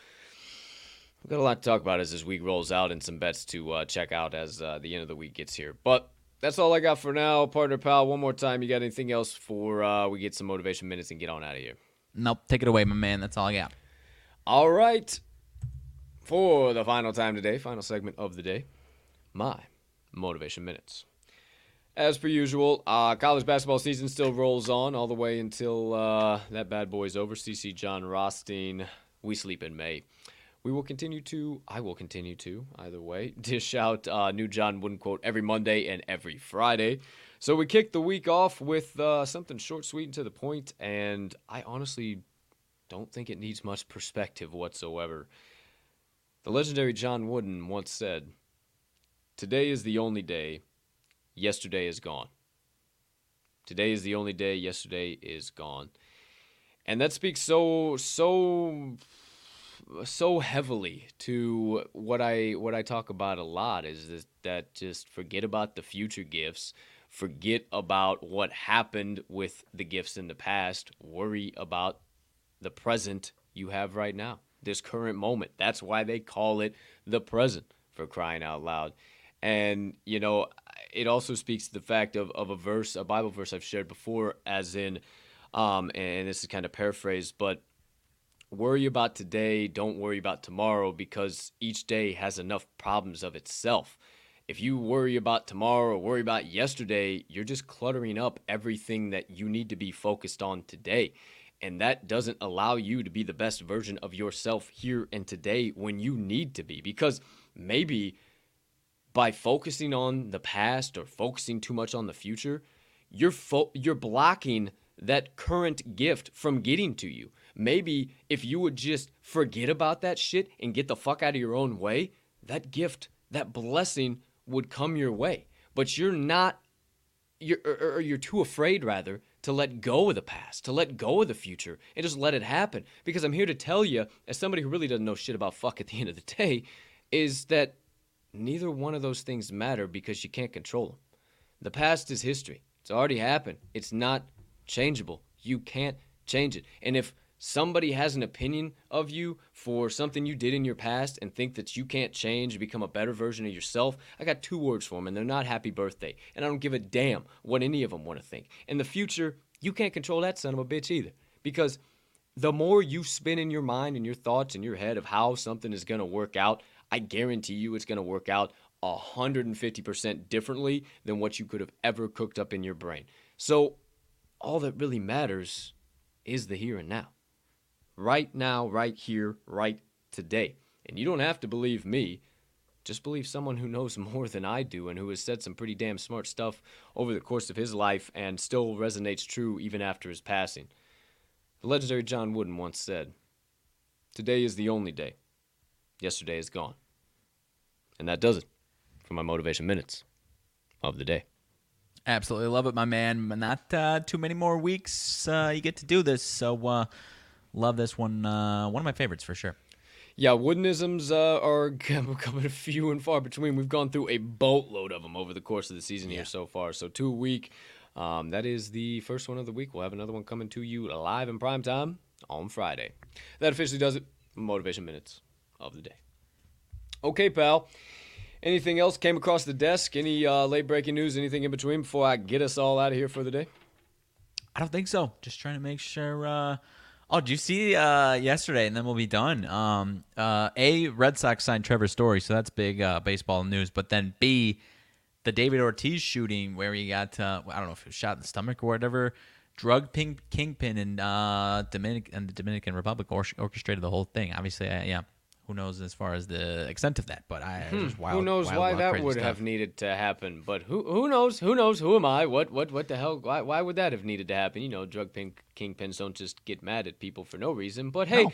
we've got a lot to talk about as this week rolls out and some bets to check out as the end of the week gets here. But that's all I got for now. Partner Pal, one more time, you got anything else for we get some motivation minutes and get on out of here? Nope. Take it away, my man. That's all I got. All right. For the final time today, final segment of the day, my motivation minutes. As per usual, college basketball season still rolls on all the way until that bad boy's over. CC John Rothstein, we sleep in May. I will continue to, either way, dish out new John Wooden quote every Monday and every Friday. So we kick the week off with something short, sweet, and to the point, and I honestly don't think it needs much perspective whatsoever. The legendary John Wooden once said, "Today is the only day. Yesterday is gone. Today is the only day. Yesterday is gone." And that speaks so heavily to what I talk about a lot is this, that just forget about the future gifts. Forget about what happened with the gifts in the past. Worry about the present you have right now, this current moment. That's why they call it the present, for crying out loud. And, it also speaks to the fact of a Bible verse I've shared before, as in, and this is kind of paraphrased, but worry about today, don't worry about tomorrow, because each day has enough problems of itself. If you worry about tomorrow or worry about yesterday, you're just cluttering up everything that you need to be focused on today. And that doesn't allow you to be the best version of yourself here and today when you need to be, because maybe by focusing on the past or focusing too much on the future, you're blocking that current gift from getting to you. Maybe if you would just forget about that shit and get the fuck out of your own way, that gift, that blessing would come your way. But you're too afraid, rather, to let go of the past, to let go of the future, and just let it happen. Because I'm here to tell you, as somebody who really doesn't know shit about fuck at the end of the day, is that neither one of those things matter because you can't control them. The past is history. It's already happened. It's not changeable. You can't change it. And if somebody has an opinion of you for something you did in your past and think that you can't change and become a better version of yourself, I got two words for them, and they're not happy birthday. And I don't give a damn what any of them want to think. In the future, you can't control that son of a bitch either, because the more you spin in your mind and your thoughts in your head of how something is going to work out, I guarantee you it's going to work out 150% differently than what you could have ever cooked up in your brain. So all that really matters is the here and now. Right now, right here, right today. And you don't have to believe me. Just believe someone who knows more than I do and who has said some pretty damn smart stuff over the course of his life and still resonates true even after his passing. The legendary John Wooden once said, "Today is the only day. Yesterday is gone." And that does it for my Motivation Minutes of the day. Absolutely love it, my man. Not too many more weeks you get to do this, so love this one. One of my favorites for sure. Yeah, Woodenisms are coming few and far between. We've gone through a boatload of them over the course of the season here so far. So 2 week, that is the first one of the week. We'll have another one coming to you live in prime time on Friday. That officially does it. Motivation Minutes of the day. Okay, pal. Anything else came across the desk? Any late breaking news? Anything in between before I get us all out of here for the day? I don't think so. Just trying to make sure. Oh, did you see yesterday? And then we'll be done. Red Sox signed Trevor Story, so that's big baseball news. But then B, the David Ortiz shooting where he got I don't know if he was shot in the stomach or whatever. Drug kingpin in the Dominican Republic orchestrated the whole thing. Obviously, yeah. Who knows as far as the extent of that, but just wild. Who knows why that would have needed to happen? But who knows? Who knows? Who am I? What the hell? Why would that have needed to happen? You know, drug kingpins don't just get mad at people for no reason. But hey,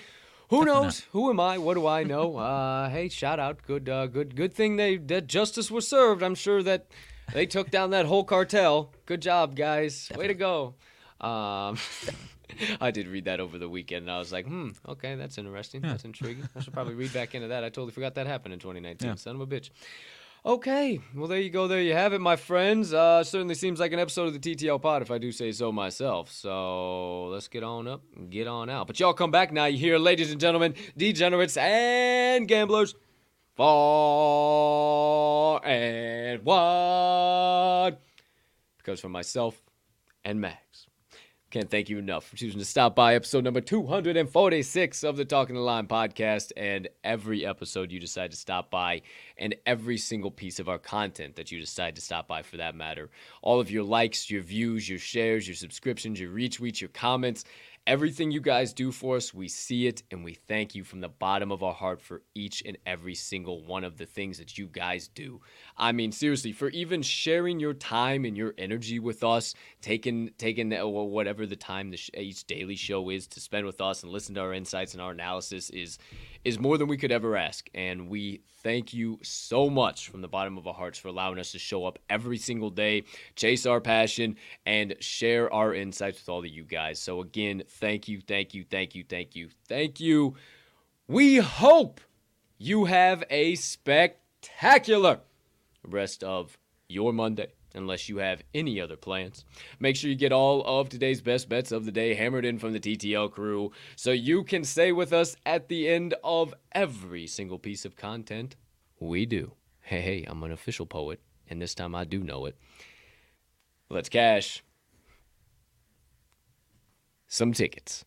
who knows? Not. Who am I? What do I know? Hey, shout out. Good thing that justice was served. I'm sure that they took down that whole cartel. Good job, guys. Definitely. Way to go. I did read that over the weekend, and I was like, okay, that's interesting. Yeah. That's intriguing. I should probably read back into that. I totally forgot that happened in 2019. Yeah. Son of a bitch. Okay. Well, there you go. There you have it, my friends. Certainly seems like an episode of the TTL Pod, if I do say so myself. So let's get on up and get on out. But y'all come back now. You hear, ladies and gentlemen, degenerates and gamblers, far and wide. Because for myself and Max, can't thank you enough for choosing to stop by episode number 246 of the Talking the Line podcast, and every episode you decide to stop by, and every single piece of our content that you decide to stop by for that matter. All of your likes, your views, your shares, your subscriptions, your retweets, your comments, everything you guys do for us, we see it, and we thank you from the bottom of our heart for each and every single one of the things that you guys do. I mean, seriously, for even sharing your time and your energy with us, taking whatever the time each daily show is to spend with us and listen to our insights and our analysis is more than we could ever ask. And we thank you so much from the bottom of our hearts for allowing us to show up every single day, chase our passion, and share our insights with all of you guys. So again, thank you, thank you, thank you, thank you, thank you. We hope you have a spectacular rest of your Monday, unless you have any other plans. Make sure you get all of today's best bets of the day hammered in from the TTL crew so you can stay with us at the end of every single piece of content we do. Hey, I'm an official poet, and this time I do know it. Let's cash some tickets.